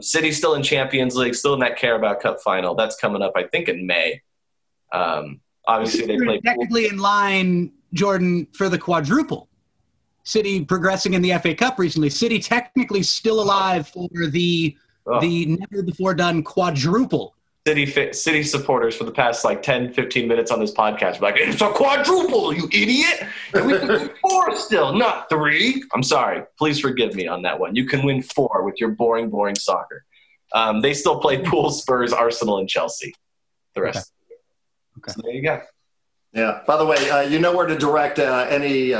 City's still in Champions League, still in that Carabao Cup final. That's coming up, I think, in May. Obviously, they play technically in line, Jordan, for the quadruple. City progressing in the FA Cup recently. City technically still alive for the never-before-done quadruple. City supporters for the past, 10, 15 minutes on this podcast like, it's a quadruple, you idiot! And we can win 4 still, not 3. I'm sorry. Please forgive me on that one. You can win 4 with your boring, boring soccer. They still play Pool, Spurs, Arsenal, and Chelsea the rest of the year. Okay. So there you go. Yeah. By the way, you know where to direct any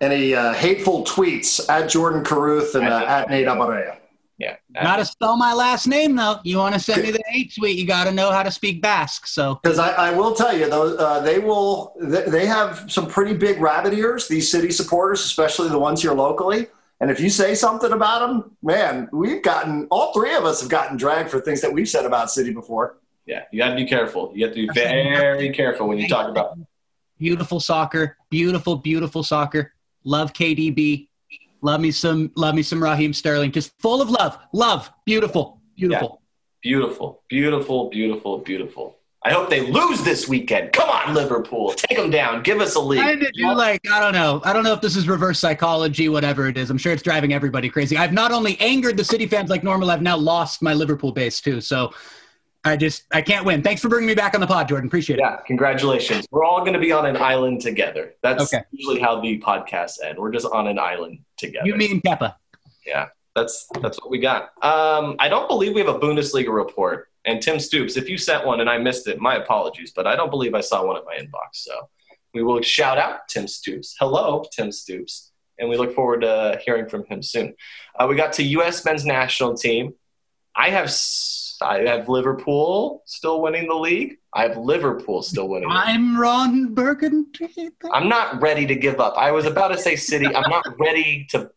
hateful tweets at Jordan Caruth and at Nate Abareya. Yeah. Not to spell my last name, though. You want to send me the H tweet, you got to know how to speak Basque. So, because I will tell you, though, they have some pretty big rabbit ears, these City supporters, especially the ones here locally. And if you say something about them, man, all 3 of us have gotten dragged for things that we've said about City before. Yeah, you got to be careful. You have to be very careful when you talk about them. Beautiful soccer. Beautiful, beautiful soccer. Love KDB. Love me some Raheem Sterling. Just full of love. Love. Beautiful. Beautiful. Yeah. Beautiful. Beautiful, beautiful, beautiful. I hope they lose this weekend. Come on, Liverpool. Take them down. Give us a lead. I don't know. I don't know if this is reverse psychology, whatever it is. I'm sure it's driving everybody crazy. I've not only angered the City fans like normal, I've now lost my Liverpool base too. So I can't win. Thanks for bringing me back on the pod, Jordan. Appreciate it. Yeah, congratulations. We're all going to be on an island together. That's okay. Usually how the podcasts end. We're just on an island together. You mean Peppa. Yeah, that's what we got. I don't believe we have a Bundesliga report. And Tim Stoops, if you sent one and I missed it, my apologies, but I don't believe I saw one at my inbox. So we will shout out Tim Stoops. Hello, Tim Stoops. And we look forward to hearing from him soon. We got to U.S. men's national team. I have Liverpool still winning the league. I have Liverpool still winning. I'm Ron Burgundy. I'm not ready to give up. I was about to say City. I'm not ready to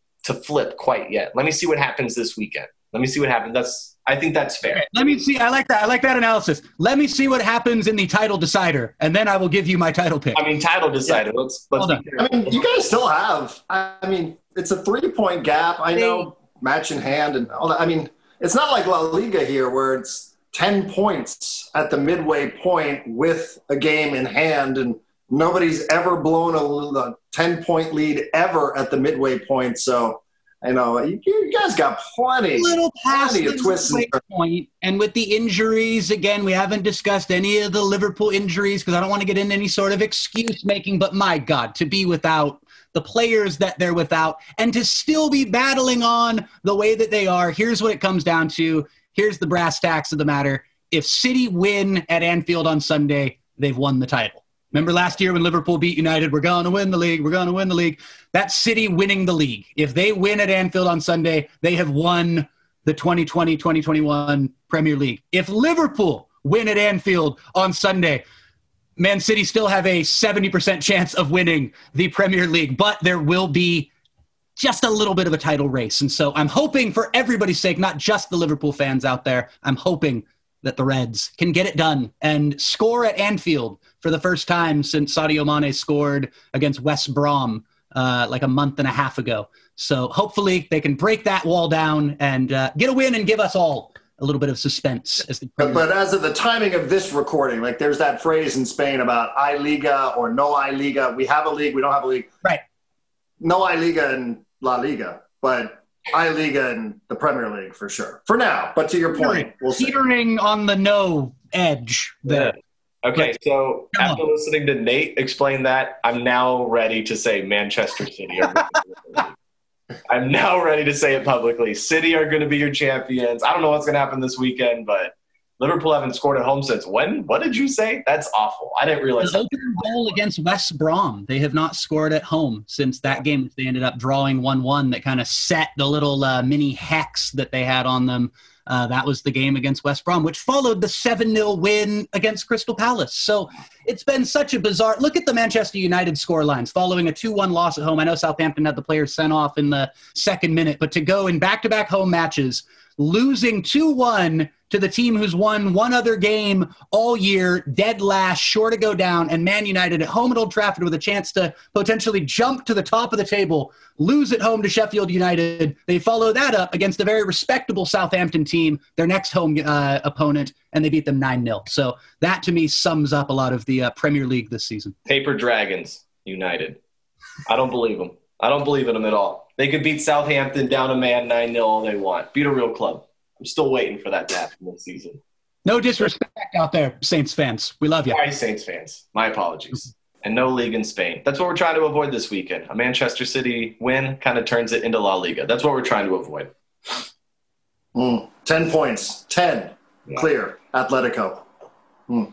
flip quite yet. Let me see what happens this weekend. Let me see what happens. I think that's fair. Okay, let me see. I like that. I like that analysis. Let me see what happens in the title decider, and then I will give you my title pick. I mean, title decider. Yeah. Let's be careful. I mean, you guys still have. I mean, it's a 3-point gap. I know, match in hand, and all that. I mean, it's not like La Liga here where it's 10 points at the midway point with a game in hand, and nobody's ever blown a 10-point lead ever at the midway point. So, you know, you guys got plenty of twists. And with the injuries, again, we haven't discussed any of the Liverpool injuries because I don't want to get into any sort of excuse making, but my God, to be without the players that they're without, and to still be battling on the way that they are. Here's what it comes down to. Here's the brass tacks of the matter. If City win at Anfield on Sunday, they've won the title. Remember last year when Liverpool beat United, we're going to win the league, we're going to win the league. That's City winning the league. If they win at Anfield on Sunday, they have won the 2020-2021 Premier League. If Liverpool win at Anfield on Sunday, Man City still have a 70% chance of winning the Premier League, but there will be just a little bit of a title race. And so I'm hoping for everybody's sake, not just the Liverpool fans out there, I'm hoping that the Reds can get it done and score at Anfield for the first time since Sadio Mane scored against West Brom like a month and a half ago. So hopefully they can break that wall down and get a win and give us all a little bit of suspense. But as of the timing of this recording, like there's that phrase in Spain about I Liga or no I Liga. We have a league, we don't have a league. Right. No I Liga and La Liga, but I Liga and the Premier League for sure. For now, but to your point, we'll see. Teetering on the no edge there. Yeah. Okay, so after listening to Nate explain that, I'm now ready to say Manchester City. I'm now ready to say it publicly. City are going to be your champions. I don't know what's going to happen this weekend, but Liverpool haven't scored at home since when? What did you say? That's awful. I didn't realize that. Opening goal against West Brom. They have not scored at home since that game. They ended up drawing 1-1 that kind of set the little mini hex that they had on them. That was the game against West Brom, which followed the 7-0 win against Crystal Palace. So it's been such a bizarre – look at the Manchester United score lines following a 2-1 loss at home. I know Southampton had the players sent off in the second minute, but to go in back-to-back home matches, losing 2-1 to the team who's won one other game all year, dead last, sure to go down, and Man United at home at Old Trafford with a chance to potentially jump to the top of the table, lose at home to Sheffield United. They follow that up against a very respectable Southampton team, their next home opponent, and they beat them 9-0. So that, to me, sums up a lot of the Premier League this season. Paper Dragons United. I don't believe them. I don't believe in them at all. They could beat Southampton down a man 9-0 all they want. Beat a real club. I'm still waiting for that to happen this season. No disrespect out there, Saints fans. We love you. Sorry, Saints fans. My apologies. And no league in Spain. That's what we're trying to avoid this weekend. A Manchester City win kind of turns it into La Liga. That's what we're trying to avoid. 10 points. 10. Yeah. Clear. Atletico. No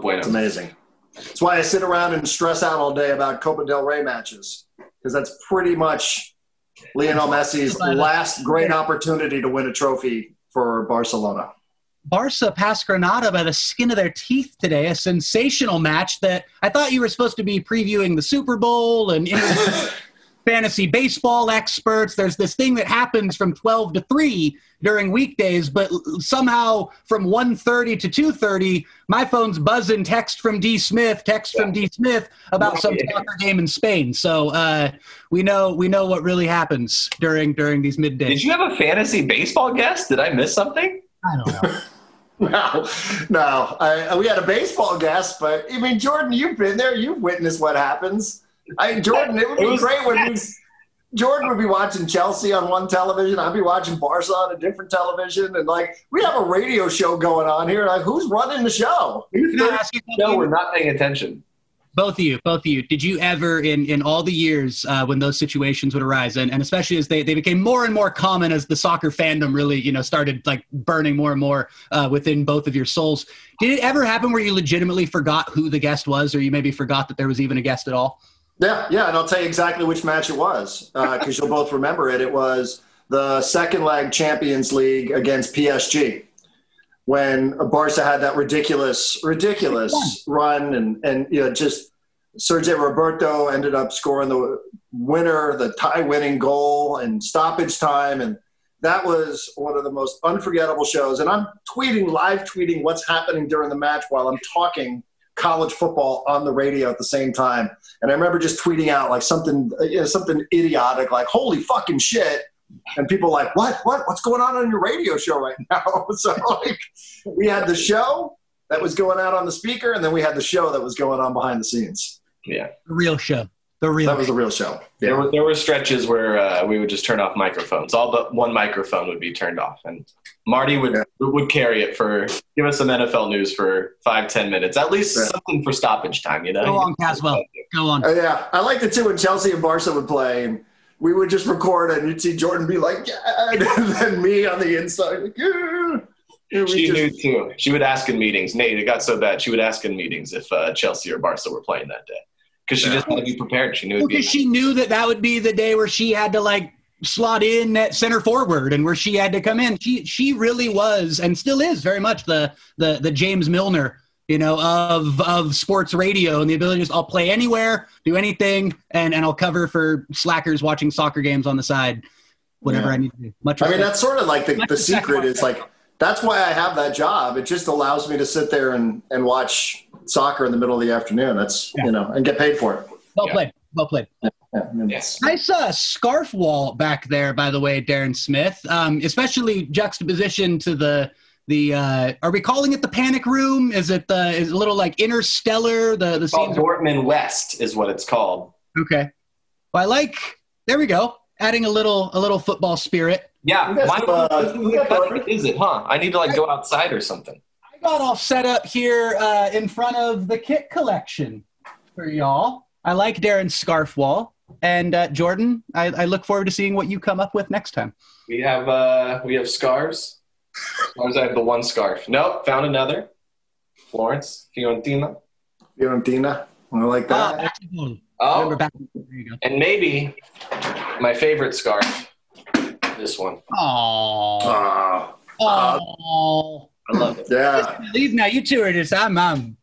bueno. It's amazing. That's why I sit around and stress out all day about Copa del Rey matches, because that's pretty much Lionel Messi's last great opportunity to win a trophy for Barcelona. Barca passed Granada by the skin of their teeth today, a sensational match that I thought you were supposed to be previewing the Super Bowl and fantasy baseball experts. There's this thing that happens from 12 to 3 during weekdays, but somehow from 1:30 to 2:30, my phone's buzzing, text from D. Smith about some soccer game in Spain. So we know what really happens during these middays. Did you have a fantasy baseball guest? Did I miss something? I don't know. No. We had a baseball guest, but I mean, Jordan, you've been there. You've witnessed what happens. Jordan, it would be great when we Jordan would be watching Chelsea on one television. I'd be watching Barca on a different television. And, like, we have a radio show going on here. Like, who's running the show? No, we're not paying attention. Both of you. Did you ever, in all the years when those situations would arise, and especially as they became more and more common as the soccer fandom really, started, like, burning more and more within both of your souls, did it ever happen where you legitimately forgot who the guest was, or you maybe forgot that there was even a guest at all? Yeah, and I'll tell you exactly which match it was because you'll both remember it. It was the second leg Champions League against PSG when Barca had that ridiculous run and Sergio Roberto ended up scoring the winner, the tie-winning goal in stoppage time, and that was one of the most unforgettable shows. And I'm live tweeting what's happening during the match while I'm talking college football on the radio at the same time. And I remember just tweeting out like something idiotic, like holy fucking shit. And people like, what's going on your radio show right now? So like we had the show that was going out on the speaker. And then we had the show that was going on behind the scenes. Yeah. That was the real show. Yeah. There were stretches where we would just turn off microphones. All but one microphone would be turned off, and Marty would carry it give us some NFL news for 5-10 minutes, at least something for stoppage time. Go on, Caswell. Go on. Yeah, I liked it too when Chelsea and Barca would play. And we would just record, and you'd see Jordan be like, yeah, and then me on the inside. Like, yeah. She knew too. She would ask in meetings. Nate, it got so bad. She would ask in meetings if Chelsea or Barca were playing that day. Because she just had to be prepared. She knew she knew that would be the day where she had to, like, slot in at center forward and where she had to come in. She really was and still is very much the James Milner, of sports radio and the ability to just, I'll play anywhere, do anything, and I'll cover for slackers watching soccer games on the side, whatever I need to do. That's sort of like the secret is, like, that's why I have that job. It just allows me to sit there and watch soccer in the middle of the afternoon. That's, and get paid for it. Well played. Yes. Nice scarf wall back there, by the way, Darren Smith, especially juxtaposition to the are we calling it the panic room? Is a little like interstellar? The scenes Dortmund West is what it's called. Okay. Well, there we go. Adding a little football spirit. Yeah. What is it, huh? I need to go outside or something. I got all set up here in front of the kit collection for y'all. I like Darren's scarf wall. And Jordan, I look forward to seeing what you come up with next time. We have scarves. I have the one scarf. Nope, found another. Florence, Fiorentina. I like that. There you go. And maybe my favorite scarf, this one. Oh. I love it. Yeah. Leave now. You two are just. I'm.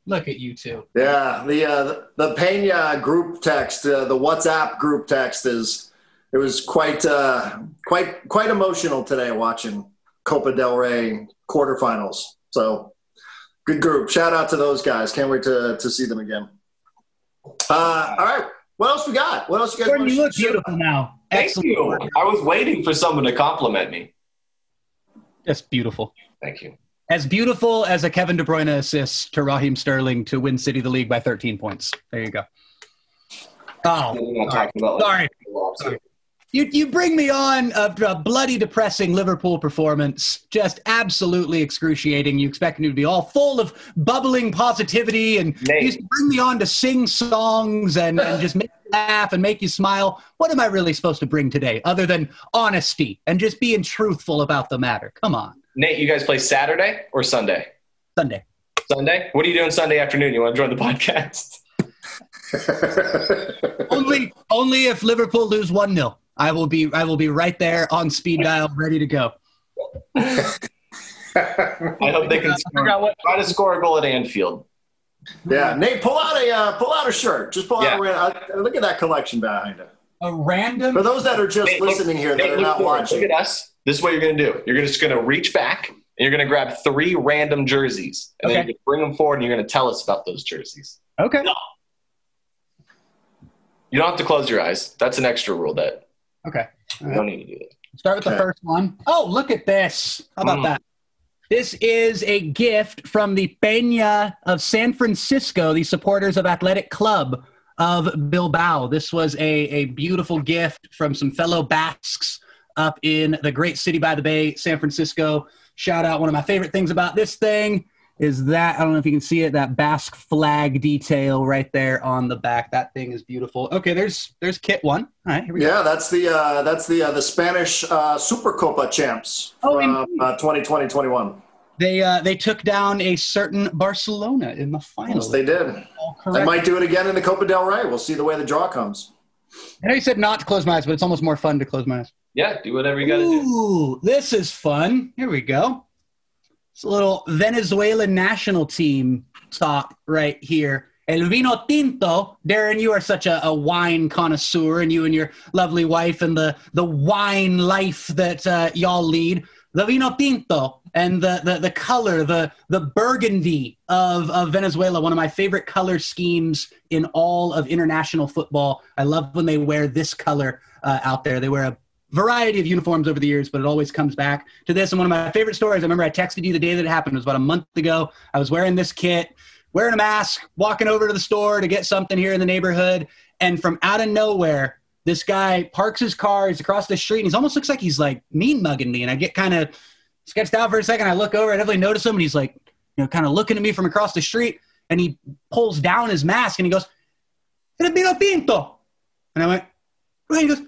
Look at you two. Yeah. The Pena group text, the WhatsApp group text it was quite emotional today watching Copa del Rey quarterfinals. So good group. Shout out to those guys. Can't wait to see them again. All right. What else we got? What else you guys? Jordan, you look beautiful now. Excellent. Thank you. I was waiting for someone to compliment me. That's beautiful. Thank you. As beautiful as a Kevin De Bruyne assist to Raheem Sterling to win City the league by 13 points. There you go. Oh, sorry. You bring me on a bloody depressing Liverpool performance, just absolutely excruciating. You expect me to be all full of bubbling positivity, and Nate, you bring me on to sing songs and just make you laugh and make you smile. What am I really supposed to bring today other than honesty and just being truthful about the matter? Come on. Nate, you guys play Saturday or Sunday? Sunday? What are you doing Sunday afternoon? You want to join the podcast? Only if Liverpool lose 1-0. I will be right there on speed dial, ready to go. I hope they can try to score a goal at Anfield. Yeah, Nate, pull out a shirt. Just pull out a random. Look at that collection behind it. A random. For those that are just listening here, that are not watching. Look at us. This is what you're going to do. You're just going to reach back, and you're going to grab 3 random jerseys. And then you're going to bring them forward, and you're going to tell us about those jerseys. Okay. No. You don't have to close your eyes. That's an extra rule that you don't need to do that. Start with the first one. Oh, look at this. How about that? This is a gift from the Peña of San Francisco, the supporters of Athletic Club. of Bilbao. This was a beautiful gift from some fellow Basques up in the great city by the bay, San Francisco. Shout out. One of my favorite things about this thing is that, I don't know if you can see it, that Basque flag detail right there on the back. That thing is beautiful. Okay, there's kit one. All right, here we go. Yeah, that's the Spanish Supercopa champs from 2020-21. They took down a certain Barcelona in the finals. Yes, they did. They might do it again in the Copa del Rey. We'll see the way the draw comes. I know you said not to close my eyes, but it's almost more fun to close my eyes. Yeah, do whatever you got to do. Ooh, this is fun. Here we go. It's a little Venezuelan national team talk right here. El Vino Tinto. Darren, you are such a wine connoisseur, and you and your lovely wife and the wine life that y'all lead. The Vino Tinto. And the color, the burgundy of Venezuela, one of my favorite color schemes in all of international football. I love when they wear this color out there. They wear a variety of uniforms over the years, but it always comes back to this. And one of my favorite stories, I remember I texted you the day that it happened. It was about a month ago. I was wearing this kit, wearing a mask, walking over to the store to get something here in the neighborhood. And from out of nowhere, this guy parks his car. He's across the street. And he almost looks like he's like mean mugging me. And I get kind of sketched out for a second. I look over, I definitely notice him, and he's like, you know, kind of looking at me from across the street, and he pulls down his mask and he goes, "Eres vino tinto." And I went, and he goes,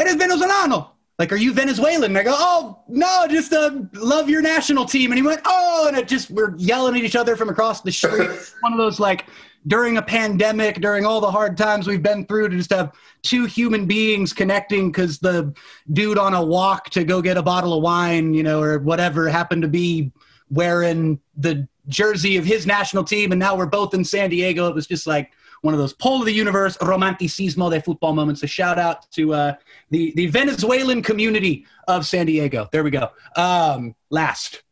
"Eres venezolano." Like, "Are you Venezuelan?" And I go, "Oh, no, just love your national team." And he went, "Oh," and we're yelling at each other from across the street. One of those, like, during a pandemic, during all the hard times we've been through, to just have two human beings connecting because the dude on a walk to go get a bottle of wine, you know, or whatever, happened to be wearing the jersey of his national team, and now we're both in San Diego. It was just like one of those pole of the universe, romanticismo de football moments. So shout out to the Venezuelan community of San Diego. There we go. Last.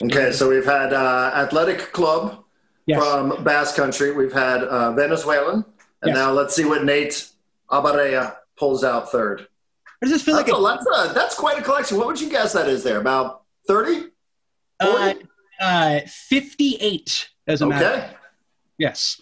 Okay, so we've had Athletic Club, yes, from Basque Country. We've had Venezuelan. And yes, now let's see what Nate Abareya pulls out third. Does this feel that's like that's quite a collection. What would you guess that is there? About 30? 40? 58 as a matter. Okay. Yes.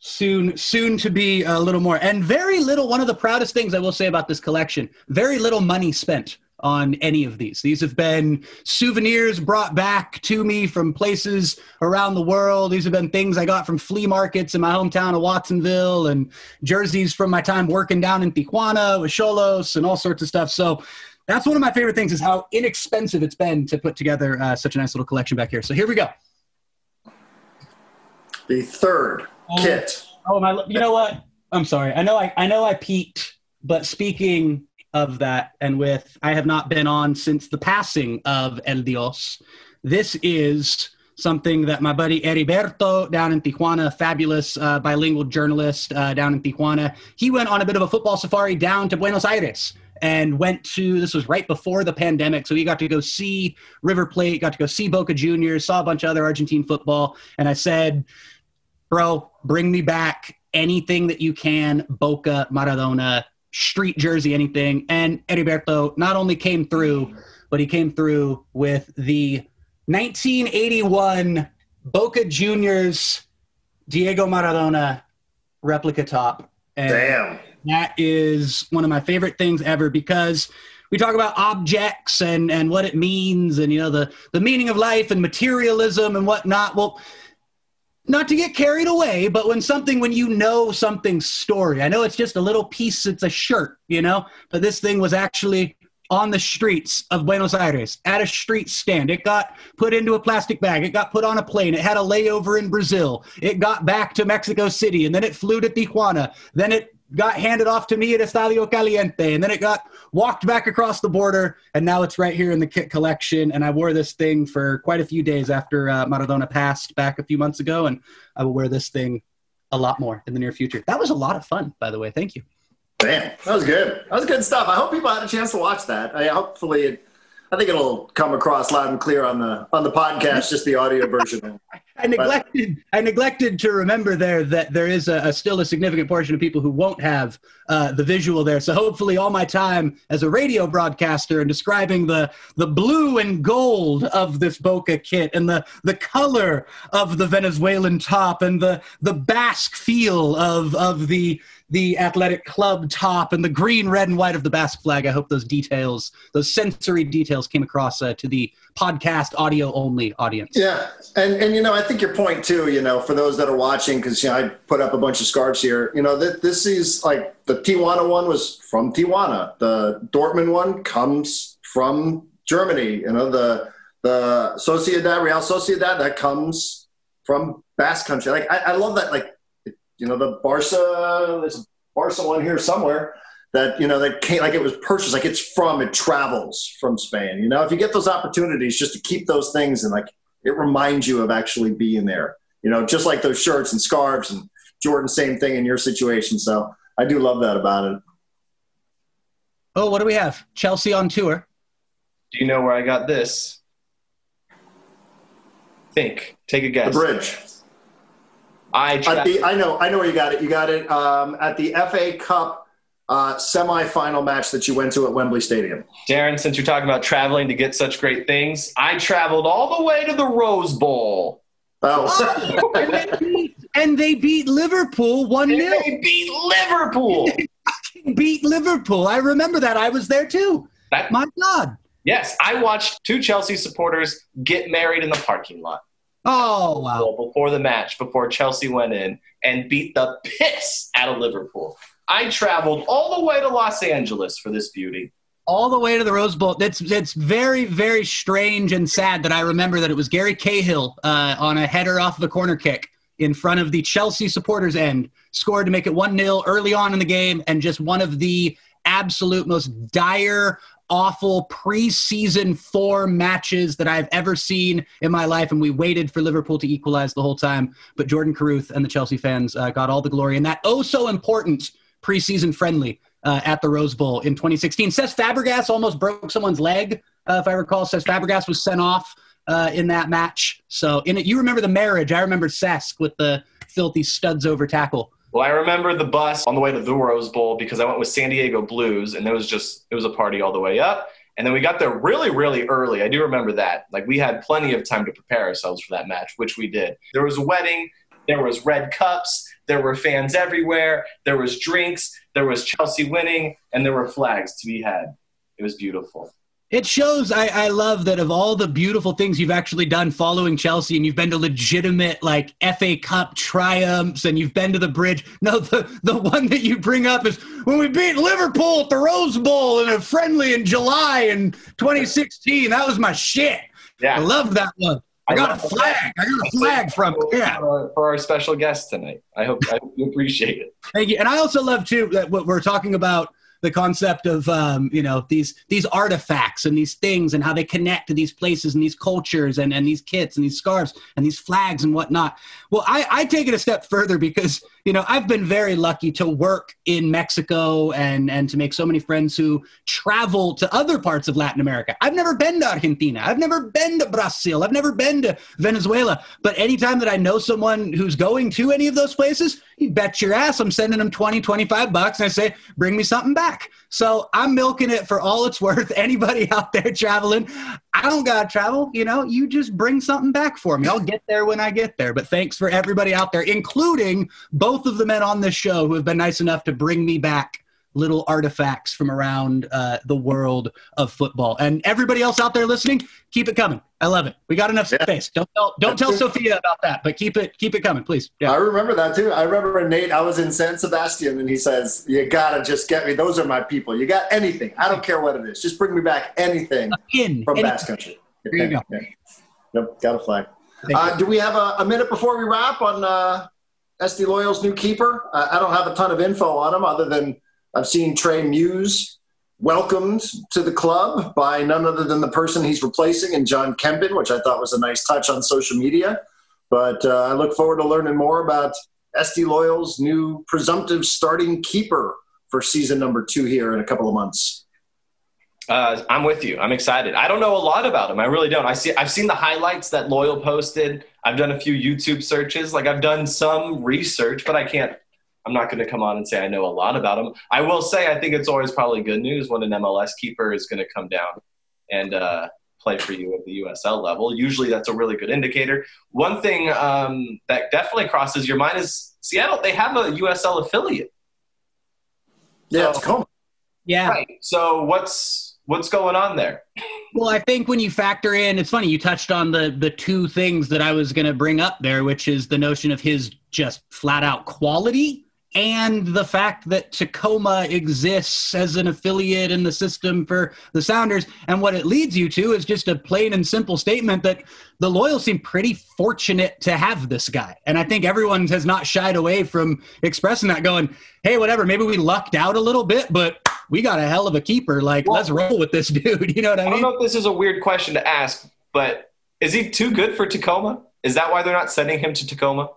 Soon to be a little more. And very little, one of the proudest things I will say about this collection, very little money spent on any of these. These have been souvenirs brought back to me from places around the world. These have been things I got from flea markets in my hometown of Watsonville, and jerseys from my time working down in Tijuana with Xolos and all sorts of stuff. So that's one of my favorite things, is how inexpensive it's been to put together such a nice little collection back here. So here we go. The third kit. Oh my! You know what? I'm sorry. I know I peaked, but speaking of that, and with I have not been on since the passing of El Dios, this is something that my buddy Heriberto down in Tijuana, fabulous bilingual journalist down in Tijuana, he went on a bit of a football safari down to Buenos Aires, and this was right before the pandemic, so he got to go see River Plate, got to go see Boca Juniors, saw a bunch of other Argentine football, and I said, "Bro, bring me back anything that you can, Boca, Maradona, street jersey, anything." And Heriberto not only came through, but he came through with the 1981 Boca Juniors Diego Maradona replica top. And damn, that is one of my favorite things ever, because we talk about objects and what it means, and, you know, the meaning of life and materialism and whatnot. Well, not to get carried away, but when you know something's story, I know it's just a little piece, it's a shirt, you know, but this thing was actually on the streets of Buenos Aires at a street stand. It got put into a plastic bag. It got put on a plane. It had a layover in Brazil. It got back to Mexico City, and then it flew to Tijuana. Then it got handed off to me at Estadio Caliente, and then it got walked back across the border, and now it's right here in the kit collection. And I wore this thing for quite a few days after Maradona passed back a few months ago, and I will wear this thing a lot more in the near future. That was a lot of fun, by the way. Thank you. Damn, that was good. That was good stuff. I hope people had a chance to watch that. I, hopefully, I think it'll come across loud and clear on the podcast, just the audio version. I neglected to remember there that there is still a significant portion of people who won't have the visual there. So hopefully all my time as a radio broadcaster and describing the blue and gold of this Boca kit and the color of the Venezuelan top and the Basque feel of the athletic club top and the green, red, and white of the Basque flag. I hope those details, those sensory details came across to the podcast audio-only audience. Yeah, and you know, I think your point, too, you know, for those that are watching, because, you know, I put up a bunch of scarves here, you know, this is, like, the Tijuana one was from Tijuana. The Dortmund one comes from Germany. You know, the Sociedad, Real Sociedad, that comes from Basque country. Like, I love that, like, you know, the Barca, there's a Barca one here somewhere that, you know, that came, like it was purchased, like it travels from Spain. You know, if you get those opportunities just to keep those things and like it reminds you of actually being there, you know, just like those shirts and scarves and Jordan, same thing in your situation. So I do love that about it. Oh, what do we have? Chelsea on tour. Do you know where I got this? Think, take a guess. The Bridge. I know where you got it. You got it at the FA Cup semifinal match that you went to at Wembley Stadium. Darren, since you're talking about traveling to get such great things, I traveled all the way to the Rose Bowl. Oh. and they beat Liverpool 1-0. They beat Liverpool. I remember that. I was there too. My God. Yes, I watched two Chelsea supporters get married in the parking lot. Oh, wow. Before the match, before Chelsea went in and beat the piss out of Liverpool. I traveled all the way to Los Angeles for this beauty. All the way to the Rose Bowl. It's very, very strange and sad that I remember that it was Gary Cahill on a header off of a corner kick in front of the Chelsea supporters' end, scored to make it 1-0 early on in the game, and just one of the absolute most dire – awful preseason form matches that I've ever seen in my life, and we waited for Liverpool to equalize the whole time. But Jordan Carruth and the Chelsea fans got all the glory in that oh-so-important preseason friendly at the Rose Bowl in 2016. Cesc Fabregas almost broke someone's leg, if I recall. Cesc Fabregas was sent off in that match. So in it, you remember the marriage. I remember Cesc with the filthy studs over tackle. Well, I remember the bus on the way to the Rose Bowl because I went with San Diego Blues, and it was a party all the way up. And then we got there really, really early. I do remember that. Like, we had plenty of time to prepare ourselves for that match, which we did. There was a wedding. There was red cups. There were fans everywhere. There was drinks. There was Chelsea winning, and there were flags to be had. It was beautiful. It shows, I love that of all the beautiful things you've actually done following Chelsea, and you've been to legitimate, like, FA Cup triumphs, and you've been to the Bridge. No, the one that you bring up is when we beat Liverpool at the Rose Bowl in a friendly in July in 2016. That was my shit. Yeah. I loved that one. I got a flag from it. Yeah. For our special guest tonight. I hope you appreciate it. Thank you. And I also love, too, that what we're talking about, the concept of, you know, these artifacts and these things and how they connect to these places and these cultures and these kits and these scarves and these flags and whatnot. Well, I take it a step further because, you know, I've been very lucky to work in Mexico and to make so many friends who travel to other parts of Latin America. I've never been to Argentina. I've never been to Brazil. I've never been to Venezuela. But anytime that I know someone who's going to any of those places, you bet your ass I'm sending them $20, $25, and I say, bring me something back. So I'm milking it for all it's worth. Anybody out there traveling, I don't got to travel. You know, you just bring something back for me. I'll get there when I get there. But thanks for everybody out there, including both of the men on this show who have been nice enough to bring me back little artifacts from around the world of football. And everybody else out there listening, keep it coming. I love it. We got enough space. Don't tell Sophia about that, but keep it coming, please. Yeah. I remember that too. I remember Nate, I was in San Sebastian and he says, you gotta just get me. Those are my people. You got anything. I don't care what it is. Just bring me back anything from Basque Country. There you go. Yep, got a flag. Do we have a minute before we wrap on SD Loyal's new keeper? I don't have a ton of info on him other than I've seen Trey Mewes welcomed to the club by none other than the person he's replacing in John Kempen, which I thought was a nice touch on social media. But I look forward to learning more about SD Loyal's new presumptive starting keeper for season number 2 here in a couple of months. I'm with you. I'm excited. I don't know a lot about him. I really don't. I've seen the highlights that Loyal posted. I've done a few YouTube searches. Like, I've done some research, but I'm not going to come on and say I know a lot about him. I will say I think it's always probably good news when an MLS keeper is going to come down and play for you at the USL level. Usually that's a really good indicator. One thing that definitely crosses your mind is Seattle. They have a USL affiliate. Yeah, it's common. Yeah. Right. So what's going on there? Well, I think when you factor in, it's funny, you touched on the two things that I was going to bring up there, which is the notion of his just flat out quality and the fact that Tacoma exists as an affiliate in the system for the Sounders. And what it leads you to is just a plain and simple statement that the Loyals seem pretty fortunate to have this guy. And I think everyone has not shied away from expressing that, going, hey, whatever, maybe we lucked out a little bit, but we got a hell of a keeper. Like, well, let's roll with this dude. You know what I mean? I don't know if this is a weird question to ask, but is he too good for Tacoma? Is that why they're not sending him to Tacoma?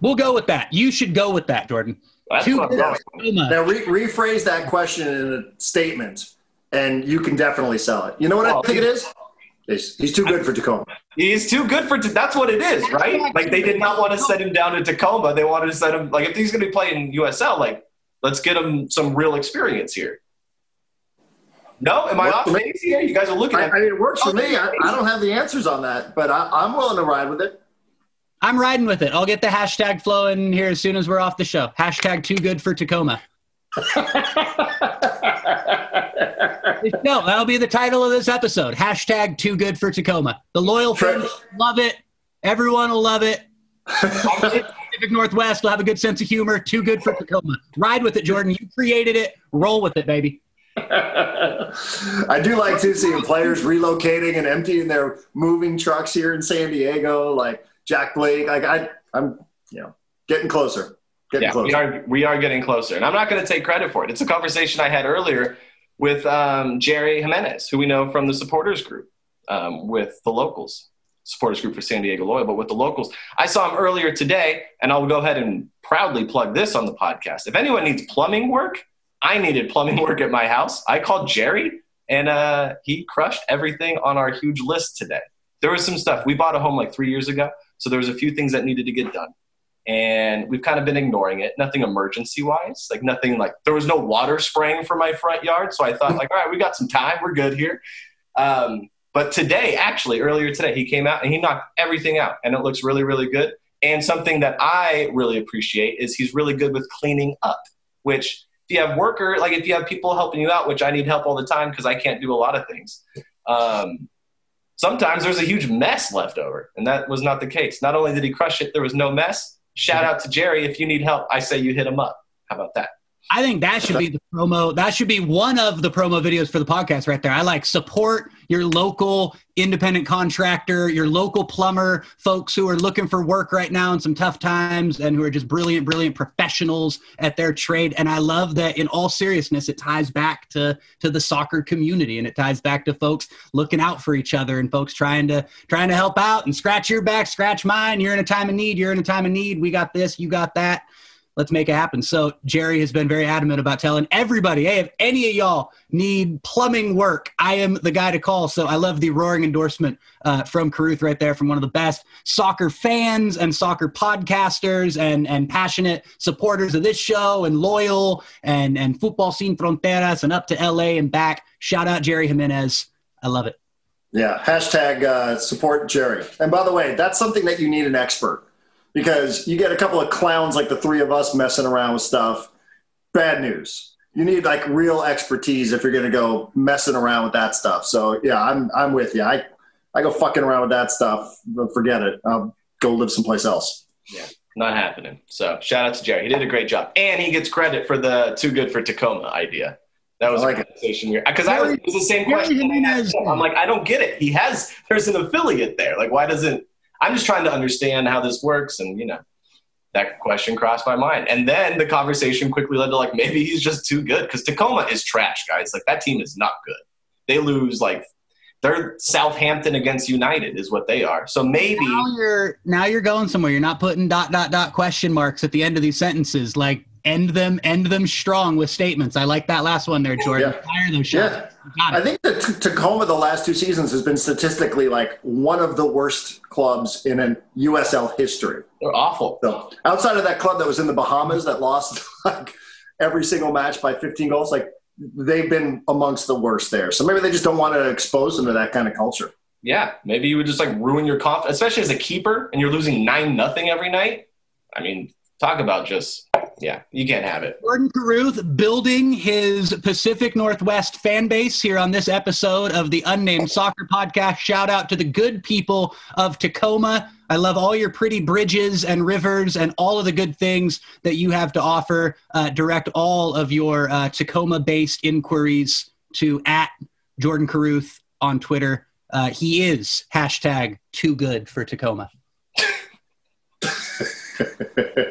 We'll go with that. You should go with that, Jordan. That's what I'm going. Now rephrase that question in a statement, and you can definitely sell it. You know what I think it is? He's too good for Tacoma. He's too good for that's what it is, right? Like, they did not want to send him down to Tacoma. They wanted to send him – like, if he's going to be playing USL, like, let's get him some real experience here. No? Am I off base here? You guys are looking at me. I mean, it works for me. I don't have the answers on that, but I'm willing to ride with it. I'm riding with it. I'll get the hashtag flowing here as soon as we're off the show. Hashtag too good for Tacoma. No, that'll be the title of this episode. Hashtag too good for Tacoma. The Loyal fans love it. Everyone will love it. Pacific Northwest will have a good sense of humor. Too good for Tacoma. Ride with it, Jordan. You created it. Roll with it, baby. I do like to see players relocating and emptying their moving trucks here in San Diego, like Jack Blake. Like I'm, you know, getting closer. Getting closer. We are getting closer, and I'm not going to take credit for it. It's a conversation I had earlier with Jerry Jimenez, who we know from the supporters group with the locals. Supporters group for San Diego Loyal, but with the locals. I saw him earlier today, and I'll go ahead and proudly plug this on the podcast. If anyone needs plumbing work, I needed plumbing work at my house. I called Jerry, and he crushed everything on our huge list today. There was some stuff. We bought a home like 3 years ago, so there was a few things that needed to get done. And we've kind of been ignoring it, nothing emergency-wise, like nothing like there was no water spraying for my front yard, so I thought, like, all right, we got some time. We're good here. But today, actually, earlier today, he came out and he knocked everything out, and it looks really, really good. And something that I really appreciate is he's really good with cleaning up, which if you have if you have people helping you out, which I need help all the time because I can't do a lot of things, sometimes there's a huge mess left over, and that was not the case. Not only did he crush it, there was no mess. Shout out to Jerry. If you need help, I say you hit him up. How about that? I think that should be the promo. That should be one of the promo videos for the podcast right there. I like support your local independent contractor, your local plumber, folks who are looking for work right now in some tough times and who are just brilliant, brilliant professionals at their trade. And I love that in all seriousness, it ties back to the soccer community, and it ties back to folks looking out for each other and folks trying to help out and scratch your back, scratch mine. You're in a time of need. You're in a time of need. We got this. You got that. Let's make it happen. So Jerry has been very adamant about telling everybody, hey, if any of y'all need plumbing work, I am the guy to call. So I love the roaring endorsement from Carruth right there, from one of the best soccer fans and soccer podcasters and passionate supporters of this show and Loyal and Football Sin Fronteras and up to LA and back. Shout out Jerry Jimenez. I love it. Yeah. Hashtag support Jerry. And by the way, that's something that you need an expert. Because you get a couple of clowns like the three of us messing around with stuff, bad news. You need like real expertise if you're going to go messing around with that stuff. So yeah, I'm with you. I go fucking around with that stuff. Forget it. I'll go live someplace else. Yeah, not happening. So shout out to Jerry. He did a great job, and he gets credit for the too good for Tacoma idea. That was like a conversation here because it was the same question. I'm like, I don't get it. There's an affiliate there. Like, why doesn't? I'm just trying to understand how this works, and, you know, that question crossed my mind. And then the conversation quickly led to, like, maybe he's just too good because Tacoma is trash, guys. Like, that team is not good. They lose, like, they're Southampton against United is what they are. So maybe now you're going somewhere. You're not putting ... question marks at the end of these sentences. Like, End them strong with statements. I like that last one there, Jordan. Yeah. Fire those shots. Yeah. I think that Tacoma the last two seasons has been statistically like one of the worst clubs in an USL history. They're awful. So, outside of that club that was in the Bahamas that lost like every single match by 15 goals, like they've been amongst the worst there. So maybe they just don't want to expose them to that kind of culture. Yeah, maybe you would just like ruin your confidence, especially as a keeper, and you're losing 9-0 every night. I mean, talk about just, yeah, you can't have it. Jordan Carruth building his Pacific Northwest fan base here on this episode of the Unnamed Soccer Podcast. Shout out to the good people of Tacoma. I love all your pretty bridges and rivers and all of the good things that you have to offer. Direct all of your Tacoma-based inquiries to @JordanCarruth on Twitter. He is #toogoodforTacoma.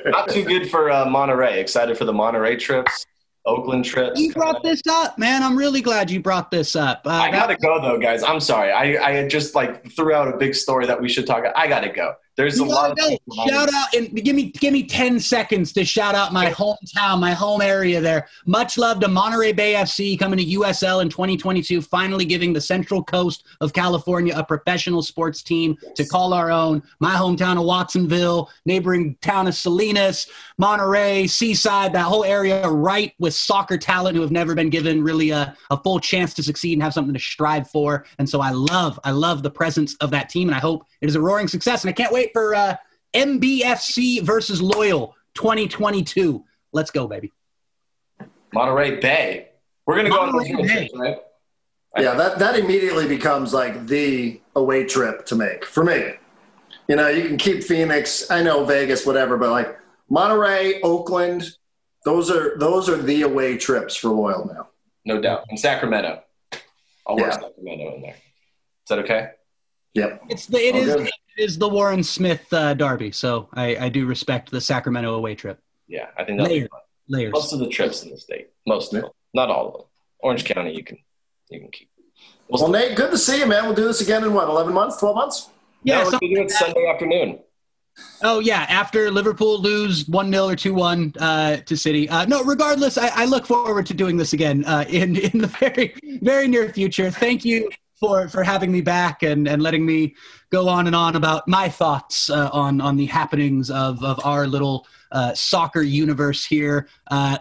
Not too good for Monterey. Excited for the Monterey trips, Oakland trips. You brought this up, man. I'm really glad you brought this up. I gotta go though, guys. I'm sorry. I just like threw out a big story that we should talk about. I gotta go. There's a lot of shout out and give me 10 seconds to shout out my hometown, my home area there. Much love to Monterey Bay FC coming to USL in 2022, finally giving the Central Coast of California a professional sports team to call our own. My hometown of Watsonville, neighboring town of Salinas, Monterey, Seaside, that whole area right with soccer talent who have never been given really a full chance to succeed and have something to strive for. And so I love the presence of that team, and I hope it is a roaring success. And I can't wait for MBFC versus Loyal 2022. Let's go, baby. Monterey Bay. We're going to go on those trips, right? Yeah, that immediately becomes like the away trip to make for me. You know, you can keep Phoenix, I know Vegas, whatever, but like Monterey, Oakland, those are the away trips for Loyal now. No doubt. And Sacramento. I'll work Sacramento in there. Is that okay? Yep. It is the Warren Smith derby, so I do respect the Sacramento away trip. Yeah, I think that's layers. Most of the trips in the state, most of them, not all of them. Orange County, you can keep. Well, Nate, good to see you, man. We'll do this again in what, 12 months? Yeah, we'll do it Sunday afternoon. Oh yeah, after Liverpool lose 1-0 or 2-1 to City. No, regardless, I look forward to doing this again in the very very near future. Thank you for having me back and letting me go on and on about my thoughts on the happenings of our little soccer universe here.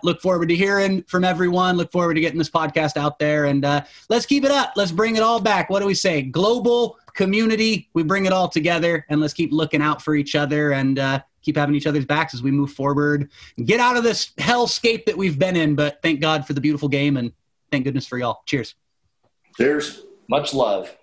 Look forward to hearing from everyone. Look forward to getting this podcast out there. And let's keep it up. Let's bring it all back. What do we say? Global community. We bring it all together, and let's keep looking out for each other and keep having each other's backs as we move forward. Get out of this hellscape that we've been in, but thank God for the beautiful game, and thank goodness for y'all. Cheers. Cheers. Much love.